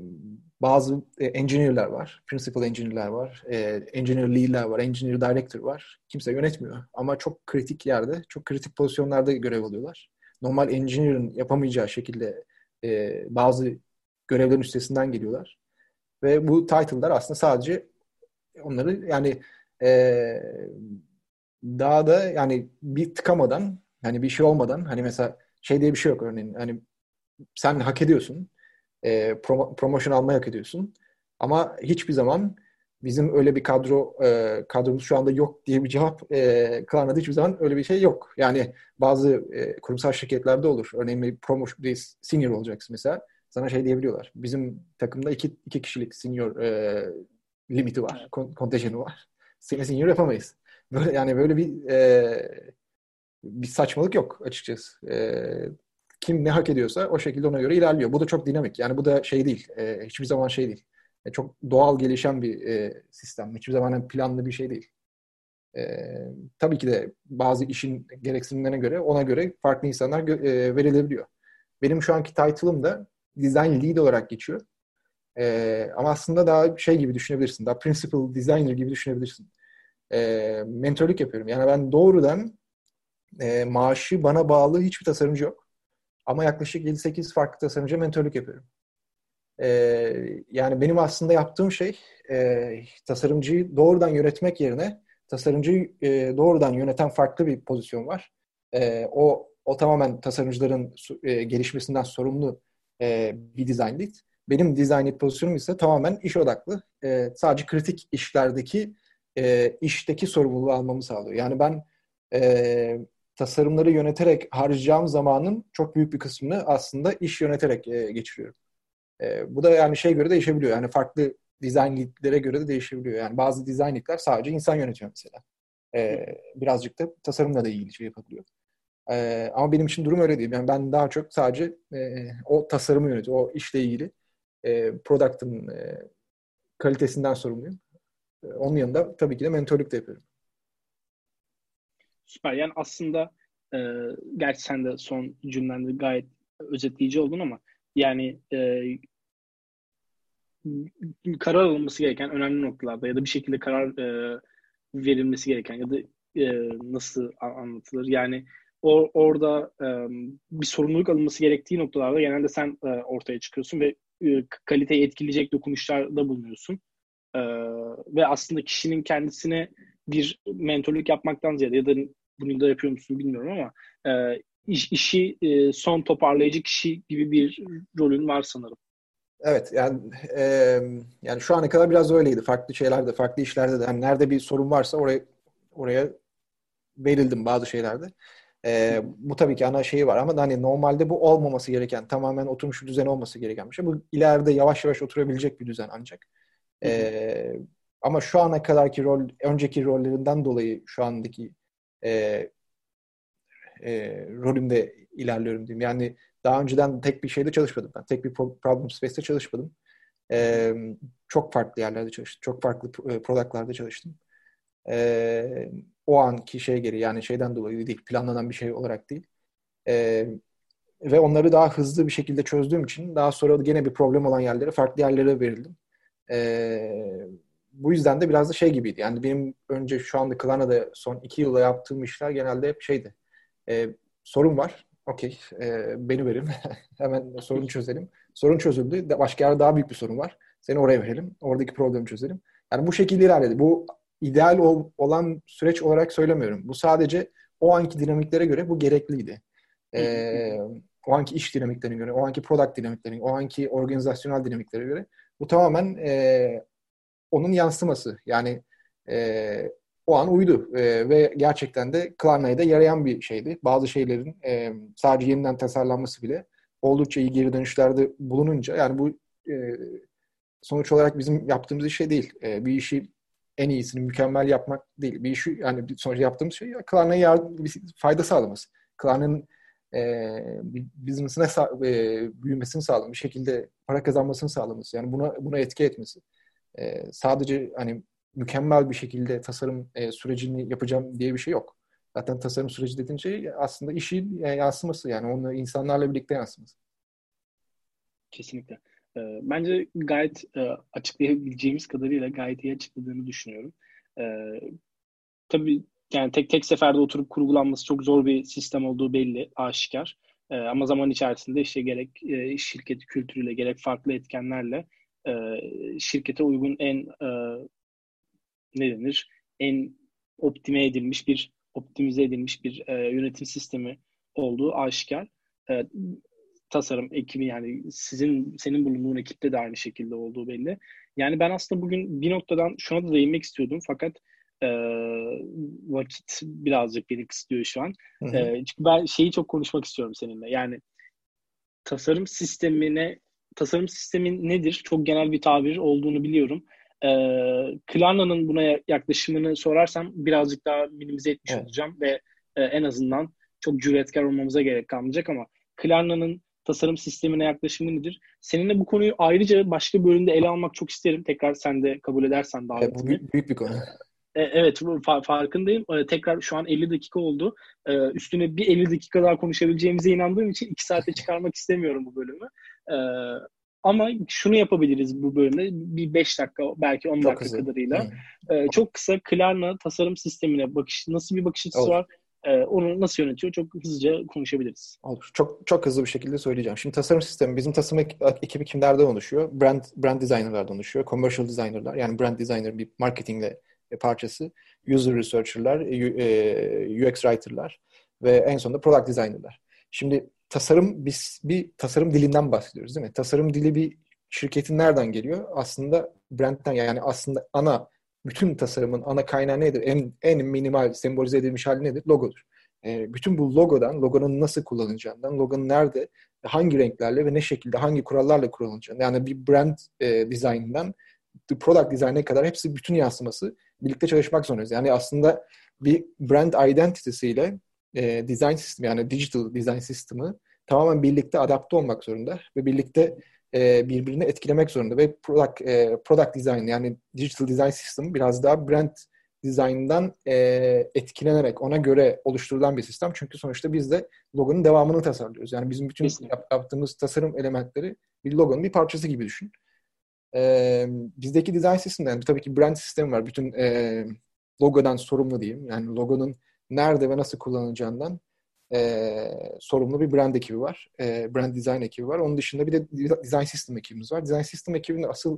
bazı engineer'ler var. Principal engineer'ler var. E, engineer lead'ler var. Engineer director var. Kimse yönetmiyor. Ama çok kritik yerde, çok kritik pozisyonlarda görev alıyorlar. Normal engineer'ın yapamayacağı şekilde e, bazı görevlerin üstesinden geliyorlar. Ve bu title'lar aslında sadece onları yani e, daha da yani bir tıkamadan, hani bir şey olmadan, hani mesela şey diye bir şey yok örneğin. Hani sen hak ediyorsun. e, prom- promotion almayı hak ediyorsun. Ama hiçbir zaman bizim öyle bir kadro e, kadromuz şu anda yok diye bir cevap e, Klarna'da hiçbir zaman öyle bir şey yok. Yani bazı e, kurumsal şirketlerde olur. Örneğin bir promotion, bir senior olacaksın mesela. Sana şey diyebiliyorlar. Bizim takımda iki, iki kişilik senior e, limiti var. Kon- kontenjanı var. Seni senior yapamayız. Böyle, yani böyle bir e, bir saçmalık yok açıkçası. E, kim ne hak ediyorsa o şekilde ona göre ilerliyor. Bu da çok dinamik. Yani bu da şey değil. E, hiçbir zaman şey değil. E, çok doğal gelişen bir e, sistem. Hiçbir zaman planlı bir şey değil. E, tabii ki de bazı işin gereksinimlerine göre ona göre farklı insanlar gö- e, verilebiliyor. Benim şu anki title'ım da design lead olarak geçiyor. Ee, ama aslında daha şey gibi düşünebilirsin. Daha principal designer gibi düşünebilirsin. Ee, mentörlük yapıyorum. Yani ben doğrudan e, maaşı bana bağlı hiçbir tasarımcı yok. Ama yaklaşık yedi sekiz farklı tasarımcıya mentörlük yapıyorum. Ee, yani benim aslında yaptığım şey e, tasarımcıyı doğrudan yönetmek yerine tasarımcıyı e, doğrudan yöneten farklı bir pozisyon var. E, o o tamamen tasarımcıların e, gelişmesinden sorumlu e, bir design lead. Benim design pozisyonum ise tamamen iş odaklı. E, sadece kritik işlerdeki, e, işteki sorumluluğu almamı sağlıyor. Yani ben e, tasarımları yöneterek harcayacağım zamanın çok büyük bir kısmını aslında iş yöneterek e, geçiriyorum. E, bu da yani şeye göre değişebiliyor. Yani farklı design lead'lere göre de değişebiliyor. Yani bazı design lead'ler sadece insan yönetiyor mesela. E, birazcık da tasarımla da ilgili şey yapabiliyor. E, ama benim için durum öyle değil. Yani ben daha çok sadece e, o tasarımı yönetiyorum. O işle ilgili. E, product'ın e, kalitesinden sorumluyum. E, onun yanında tabii ki de mentörlük de yapıyorum. Süper. Yani aslında e, gerçi sen de son cümlende gayet özetleyici oldun ama yani e, karar alınması gereken önemli noktalarda ya da bir şekilde karar e, verilmesi gereken ya da e, nasıl anlatılır? Yani or, orada e, bir sorumluluk alınması gerektiği noktalarda genelde sen e, ortaya çıkıyorsun ve kaliteyi etkileyecek dokunuşlarda bulunuyorsun. Ee, ve aslında kişinin kendisine bir mentorluk yapmaktan ziyade ya da bunu da yapıyor musun bilmiyorum ama e, iş, işi e, son toparlayıcı kişi gibi bir rolün var sanırım. Evet yani e, yani şu ana kadar biraz öyleydi. Farklı şeylerde, farklı işlerde de yani nerede bir sorun varsa oraya oraya verildim bazı şeylerde. Ee, bu tabii ki ana şeyi var ama hani normalde bu olmaması gereken, tamamen oturmuş bir düzen olması gereken bir şey. Bu ileride yavaş yavaş oturabilecek bir düzen ancak. Ee, ama şu ana kadarki rol, önceki rollerinden dolayı şu andaki e, e, rolümde ilerliyorum diyeyim. Yani daha önceden tek bir şeyde çalışmadım. Ben tek bir problem space'te çalışmadım. Ee, çok farklı yerlerde çalıştım. Çok farklı product'larda çalıştım. Ee, o anki şeye geri yani şeyden dolayı değil, planlanan bir şey olarak değil. Ee, ve onları daha hızlı bir şekilde çözdüğüm için daha sonra gene bir problem olan yerlere, farklı yerlere verildim. Ee, bu yüzden de biraz da şey gibiydi. Yani benim önce şu anda Klarna'da son iki yılda yaptığım işler genelde hep şeydi. E, sorun var. Okey. E, beni verin. Hemen sorunu çözelim. Sorun çözüldü. Başka yerde daha büyük bir sorun var. Seni oraya verelim. Oradaki problemi çözelim. Yani bu şekilde ilerledi. Bu İdeal ol, olan süreç olarak söylemiyorum. Bu sadece o anki dinamiklere göre bu gerekliydi. Ee, o anki iş dinamiklerine göre, o anki product dinamiklerine, o anki organizasyonel dinamiklere göre. Bu tamamen e, onun yansıması. Yani e, o an uydu. E, ve gerçekten de Klarna'ya da yarayan bir şeydi. Bazı şeylerin e, sadece yeniden tasarlanması bile oldukça iyi geri dönüşlerde bulununca yani bu e, sonuç olarak bizim yaptığımız iş şey değil. E, bir işi en iyisini mükemmel yapmak değil. Bir işi yani sonuçta yaptığımız şey Klarna'ya yardım, bir fayda sağlaması. Klarna'nın e, biznesine sa- e, büyümesini sağlaması, bir şekilde para kazanmasını sağlaması. Yani buna buna etki etmesi. E, sadece hani mükemmel bir şekilde tasarım e, sürecini yapacağım diye bir şey yok. Zaten tasarım süreci dediğin şey aslında işin e, yansıması yani onu insanlarla birlikte yansıması. Kesinlikle. Bence gayet açıklayabileceğimiz kadarıyla gayet iyi açıkladığını düşünüyorum. Tabii yani tek tek seferde oturup kurgulanması çok zor bir sistem olduğu belli, aşikar. Ama zaman içerisinde işte gerek şirket kültürüyle gerek farklı etkenlerle şirkete uygun en ne denir en optime edilmiş bir optimize edilmiş bir yönetim sistemi olduğu aşikar. tasarım ekibi, yani sizin senin bulunduğun ekipte de aynı şekilde olduğu belli. Yani ben aslında bugün bir noktadan şuna da değinmek istiyordum fakat e, vakit birazcık beni kısıtlıyor şu an. Hı hı. E, çünkü ben şeyi çok konuşmak istiyorum seninle. Yani tasarım sistemine tasarım sistemin nedir? Çok genel bir tabir olduğunu biliyorum. E, Klarna'nın buna yaklaşımını sorarsam birazcık daha minimize etmiş evet. olacağım ve e, en azından çok cüretkar olmamıza gerek kalmayacak ama Klarna'nın tasarım sistemine yaklaşımı nedir? Seninle bu konuyu ayrıca başka bölümde ele almak çok isterim. Tekrar sen de kabul edersen davetimi. Evet, büyük, büyük bir konu. E, evet, fa- farkındayım. E, tekrar şu an elli dakika oldu. E, üstüne bir elli dakika daha konuşabileceğimize inandığım için iki saate çıkarmak istemiyorum bu bölümü. E, ama şunu yapabiliriz bu bölümde. Bir beş dakika, belki on dakika çok kadarıyla. E, çok kısa Klarna tasarım sistemine bakış, nasıl bir bakış açısı Olur. var? Onu nasıl yönetiyor? Çok hızlıca konuşabiliriz. Olur. Çok çok hızlı bir şekilde söyleyeceğim. Şimdi tasarım sistemi, bizim tasarım ekibi kimlerden oluşuyor? Brand brand designer'lardan oluşuyor. Commercial designer'lar, yani brand designer bir marketingle parçası. User researcher'lar, U X writer'lar ve en sonunda product designer'lar. Şimdi tasarım, biz bir tasarım dilinden bahsediyoruz değil mi? Tasarım dili bir şirketin nereden geliyor? Aslında brand'den, yani aslında ana bütün tasarımın ana kaynağı nedir? En, en minimal sembolize edilmiş hali nedir? Logodur. E, bütün bu logodan, logonun nasıl kullanılacağından, logonun nerede, hangi renklerle ve ne şekilde, hangi kurallarla kullanılacağından, yani bir brand e, dizaynından product design'e kadar hepsi, bütün yansıması birlikte çalışmak zorundayız. Yani aslında bir brand identity'siyle e, design sistemi, yani digital design sistemi tamamen birlikte adapte olmak zorunda ve birlikte birbirini etkilemek zorunda ve product, product design, yani digital design sistemi biraz daha brand design'dan etkilenerek ona göre oluşturulan bir sistem. Çünkü sonuçta biz de logonun devamını tasarlıyoruz. Yani bizim bütün yaptığımız tasarım elementleri bir logonun bir parçası gibi düşün. Bizdeki design sistemden, yani tabii ki brand sistemi var. Bütün logodan sorumlu diyeyim. Yani logonun nerede ve nasıl kullanılacağından Ee, sorumlu bir brand ekibi var. Ee, brand design ekibi var. Onun dışında bir de design system ekibimiz var. Design system ekibinin asıl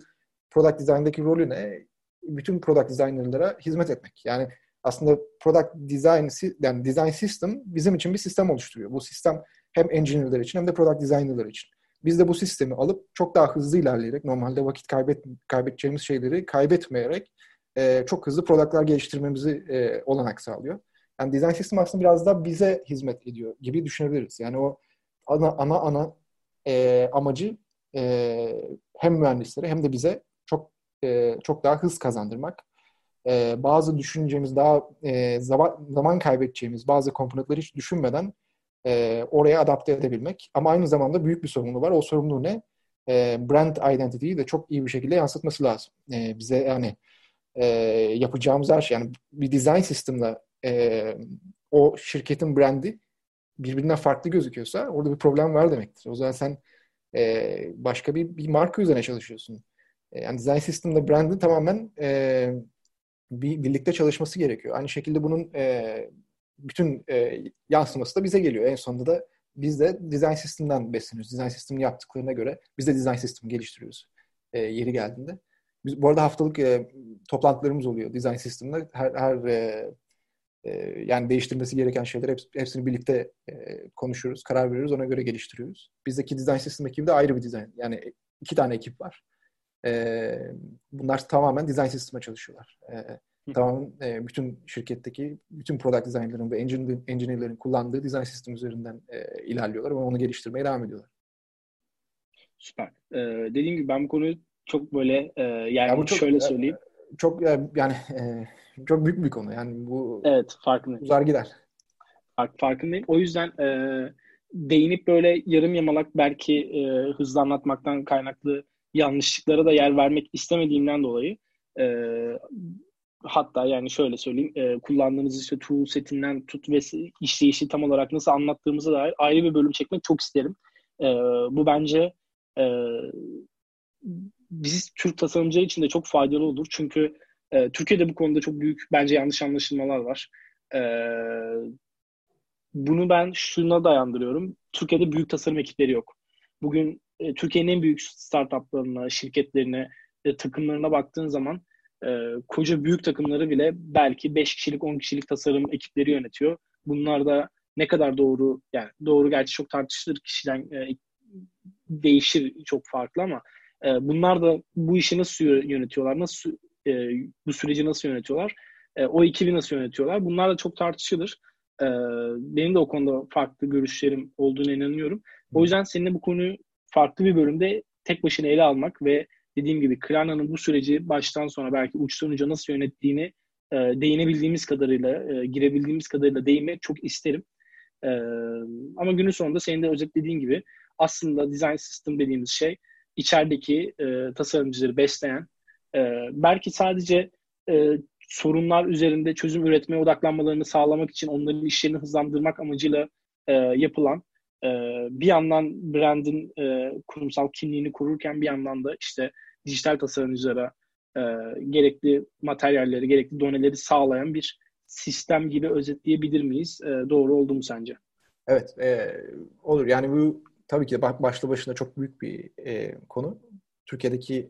product design'deki rolü ne? Bütün product designer'lara hizmet etmek. Yani aslında product design, yani design system bizim için bir sistem oluşturuyor. Bu sistem hem engineer'lar için hem de product designer'lar için. Biz de bu sistemi alıp çok daha hızlı ilerleyerek, normalde vakit kaybet, kaybedeceğimiz şeyleri kaybetmeyerek e, çok hızlı product'lar geliştirmemizi e, olanak sağlıyor. Yani design sistemi aslında biraz daha bize hizmet ediyor gibi düşünebiliriz. Yani o ana ana, ana e, amacı e, hem mühendislere hem de bize çok e, çok daha hız kazandırmak. E, bazı düşüneceğimiz, daha e, zaman, zaman kaybedeceğimiz bazı komponentleri hiç düşünmeden e, oraya adapte edebilmek. Ama aynı zamanda büyük bir sorumluluğu var. O sorumluluğu ne? E, brand identity'yi de çok iyi bir şekilde yansıtması lazım. E, bize yani e, yapacağımız her şey, yani bir design sistemle Ee, o şirketin brandi birbirinden farklı gözüküyorsa orada bir problem var demektir. O zaman sen e, başka bir, bir marka üzerine çalışıyorsun. E, yani design sistemde brandin tamamen e, bir birlikte çalışması gerekiyor. Aynı şekilde bunun e, bütün e, yansıması da bize geliyor. En sonunda da biz de design sistemden besleniyoruz. Design sistemin yaptıklarına göre biz de design sistemi geliştiriyoruz e, yeri geldiğinde. Biz, bu arada haftalık e, toplantılarımız oluyor design sistemde. Her, her e, yani değiştirmesi gereken şeyler hepsini birlikte konuşuyoruz, karar veriyoruz, ona göre geliştiriyoruz. Bizdeki design sistem ekibi de ayrı bir design. Yani iki tane ekip var. Bunlar tamamen design sisteme çalışıyorlar. Tamamen bütün şirketteki bütün product design'ların ve engineer'ların kullandığı design sistem üzerinden ilerliyorlar ve onu geliştirmeye devam ediyorlar. Süper. Ee, dediğim gibi ben bu konuyu çok böyle yani ya çok, şöyle söyleyeyim. Çok yani e, çok büyük bir konu. Yani bu evet, farkındayım. Uzar gider. Fark, farkındayım. O yüzden e, değinip böyle yarım yamalak belki e, hızlı anlatmaktan kaynaklı yanlışlıklara da yer vermek istemediğimden dolayı e, hatta yani şöyle söyleyeyim e, kullandığınız işte tool setinden tut ve işleyişi tam olarak nasıl anlattığımıza dair ayrı bir bölüm çekmek çok isterim. E, bu bence e, biz Türk tasarımcılar için de çok faydalı olur. Çünkü e, Türkiye'de bu konuda çok büyük bence yanlış anlaşılmalar var. E, bunu ben şuna dayandırıyorum. Türkiye'de büyük tasarım ekipleri yok. Bugün e, Türkiye'nin en büyük startuplarına, şirketlerine, e, takımlarına baktığın zaman e, koca büyük takımları bile belki beş kişilik, on kişilik tasarım ekipleri yönetiyor. Bunlar da ne kadar doğru, yani doğru gerçi çok tartışılır kişiden e, değişir çok farklı ama e, bunlar da bu işi nasıl yönetiyorlar, nasıl e, bu süreci nasıl yönetiyorlar, e, o ekibi nasıl yönetiyorlar, bunlar da çok tartışılır. E, benim de o konuda farklı görüşlerim olduğuna inanıyorum. O yüzden seninle bu konuyu farklı bir bölümde tek başına ele almak ve dediğim gibi Klarna'nın bu süreci baştan sona belki uçtan uca nasıl yönettiğini e, değinebildiğimiz kadarıyla, e, girebildiğimiz kadarıyla değinmek çok isterim. E, ama günün sonunda senin de özetlediğin gibi aslında design system dediğimiz şey içerideki e, tasarımcıları besleyen, e, belki sadece e, sorunlar üzerinde çözüm üretmeye odaklanmalarını sağlamak için onların işlerini hızlandırmak amacıyla e, yapılan, bir yandan brand'in kurumsal kimliğini korurken bir yandan da işte dijital tasarımcılara gerekli materyalleri, gerekli doneleri sağlayan bir sistem gibi özetleyebilir miyiz? Doğru oldu mu sence? Evet, olur. Yani bu tabii ki başlı başına çok büyük bir konu. Türkiye'deki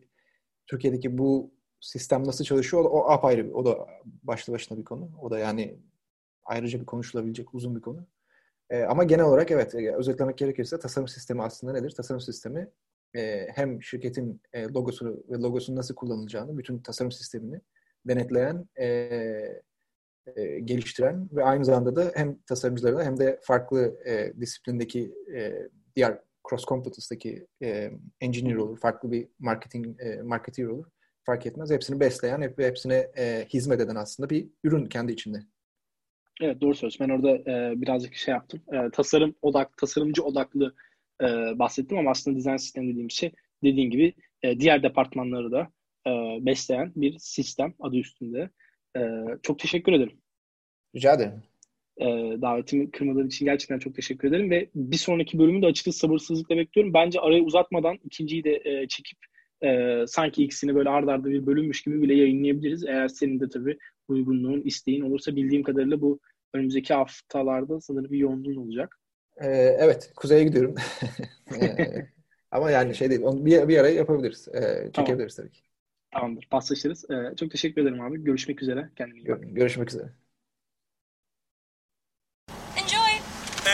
Türkiye'deki bu sistem nasıl çalışıyor? O apayrı, o da başlı başına bir konu. O da yani ayrıca bir konuşulabilecek uzun bir konu. Ama genel olarak evet, özetlemek gerekirse tasarım sistemi aslında nedir? Tasarım sistemi hem şirketin logosunu ve logosunun nasıl kullanılacağını, bütün tasarım sistemini denetleyen, geliştiren ve aynı zamanda da hem tasarımcılarına hem de farklı disiplindeki diğer cross competence'daki engineer olur, farklı bir marketing marketer olur, fark etmez. Hepsini besleyen ve hepsine hizmet eden aslında bir ürün kendi içinde. Evet, doğru söz. Ben orada e, birazcık şey yaptım. E, tasarım odak, tasarımcı odaklı e, bahsettim ama aslında dizayn sistemi dediğim şey dediğin gibi e, diğer departmanları da e, besleyen bir sistem adı üstünde. E, çok teşekkür ederim. Rica ederim. E, davetimi kırmadığın için gerçekten çok teşekkür ederim ve bir sonraki bölümü de açıkçası sabırsızlıkla bekliyorum. Bence arayı uzatmadan ikinciyi de e, çekip e, sanki ikisini böyle ard arda bir bölünmüş gibi bile yayınlayabiliriz. Eğer senin de tabii uygunluğun, isteğin olursa bildiğim kadarıyla bu önümüzdeki haftalarda sanırım bir yoğunluğun olacak. Ee, evet, kuzeye gidiyorum. Ama yani şey değil, onu bir, bir ara yapabiliriz. Ee, çekebiliriz tamam. Tabii ki. Tamamdır, paslaşırız. Ee, çok teşekkür ederim abi. Görüşmek üzere. Kendine iyi bak. Görüşmek üzere. Enjoy.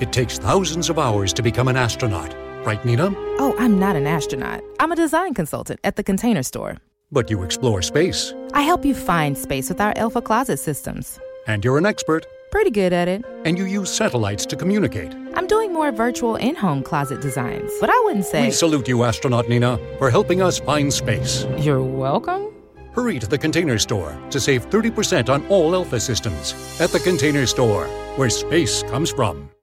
It takes thousands of hours to become an astronaut. Right, Nina? Oh, I'm not an astronaut. I'm a design consultant at the Container Store. But you explore space. I help you find space with our Alpha Closet systems. And you're an expert. Pretty good at it. And you use satellites to communicate. I'm doing more virtual in-home closet designs, but I wouldn't say... We salute you, astronaut Nina, for helping us find space. You're welcome. Hurry to the Container Store to save thirty percent on all Alpha systems. At the Container Store, where space comes from.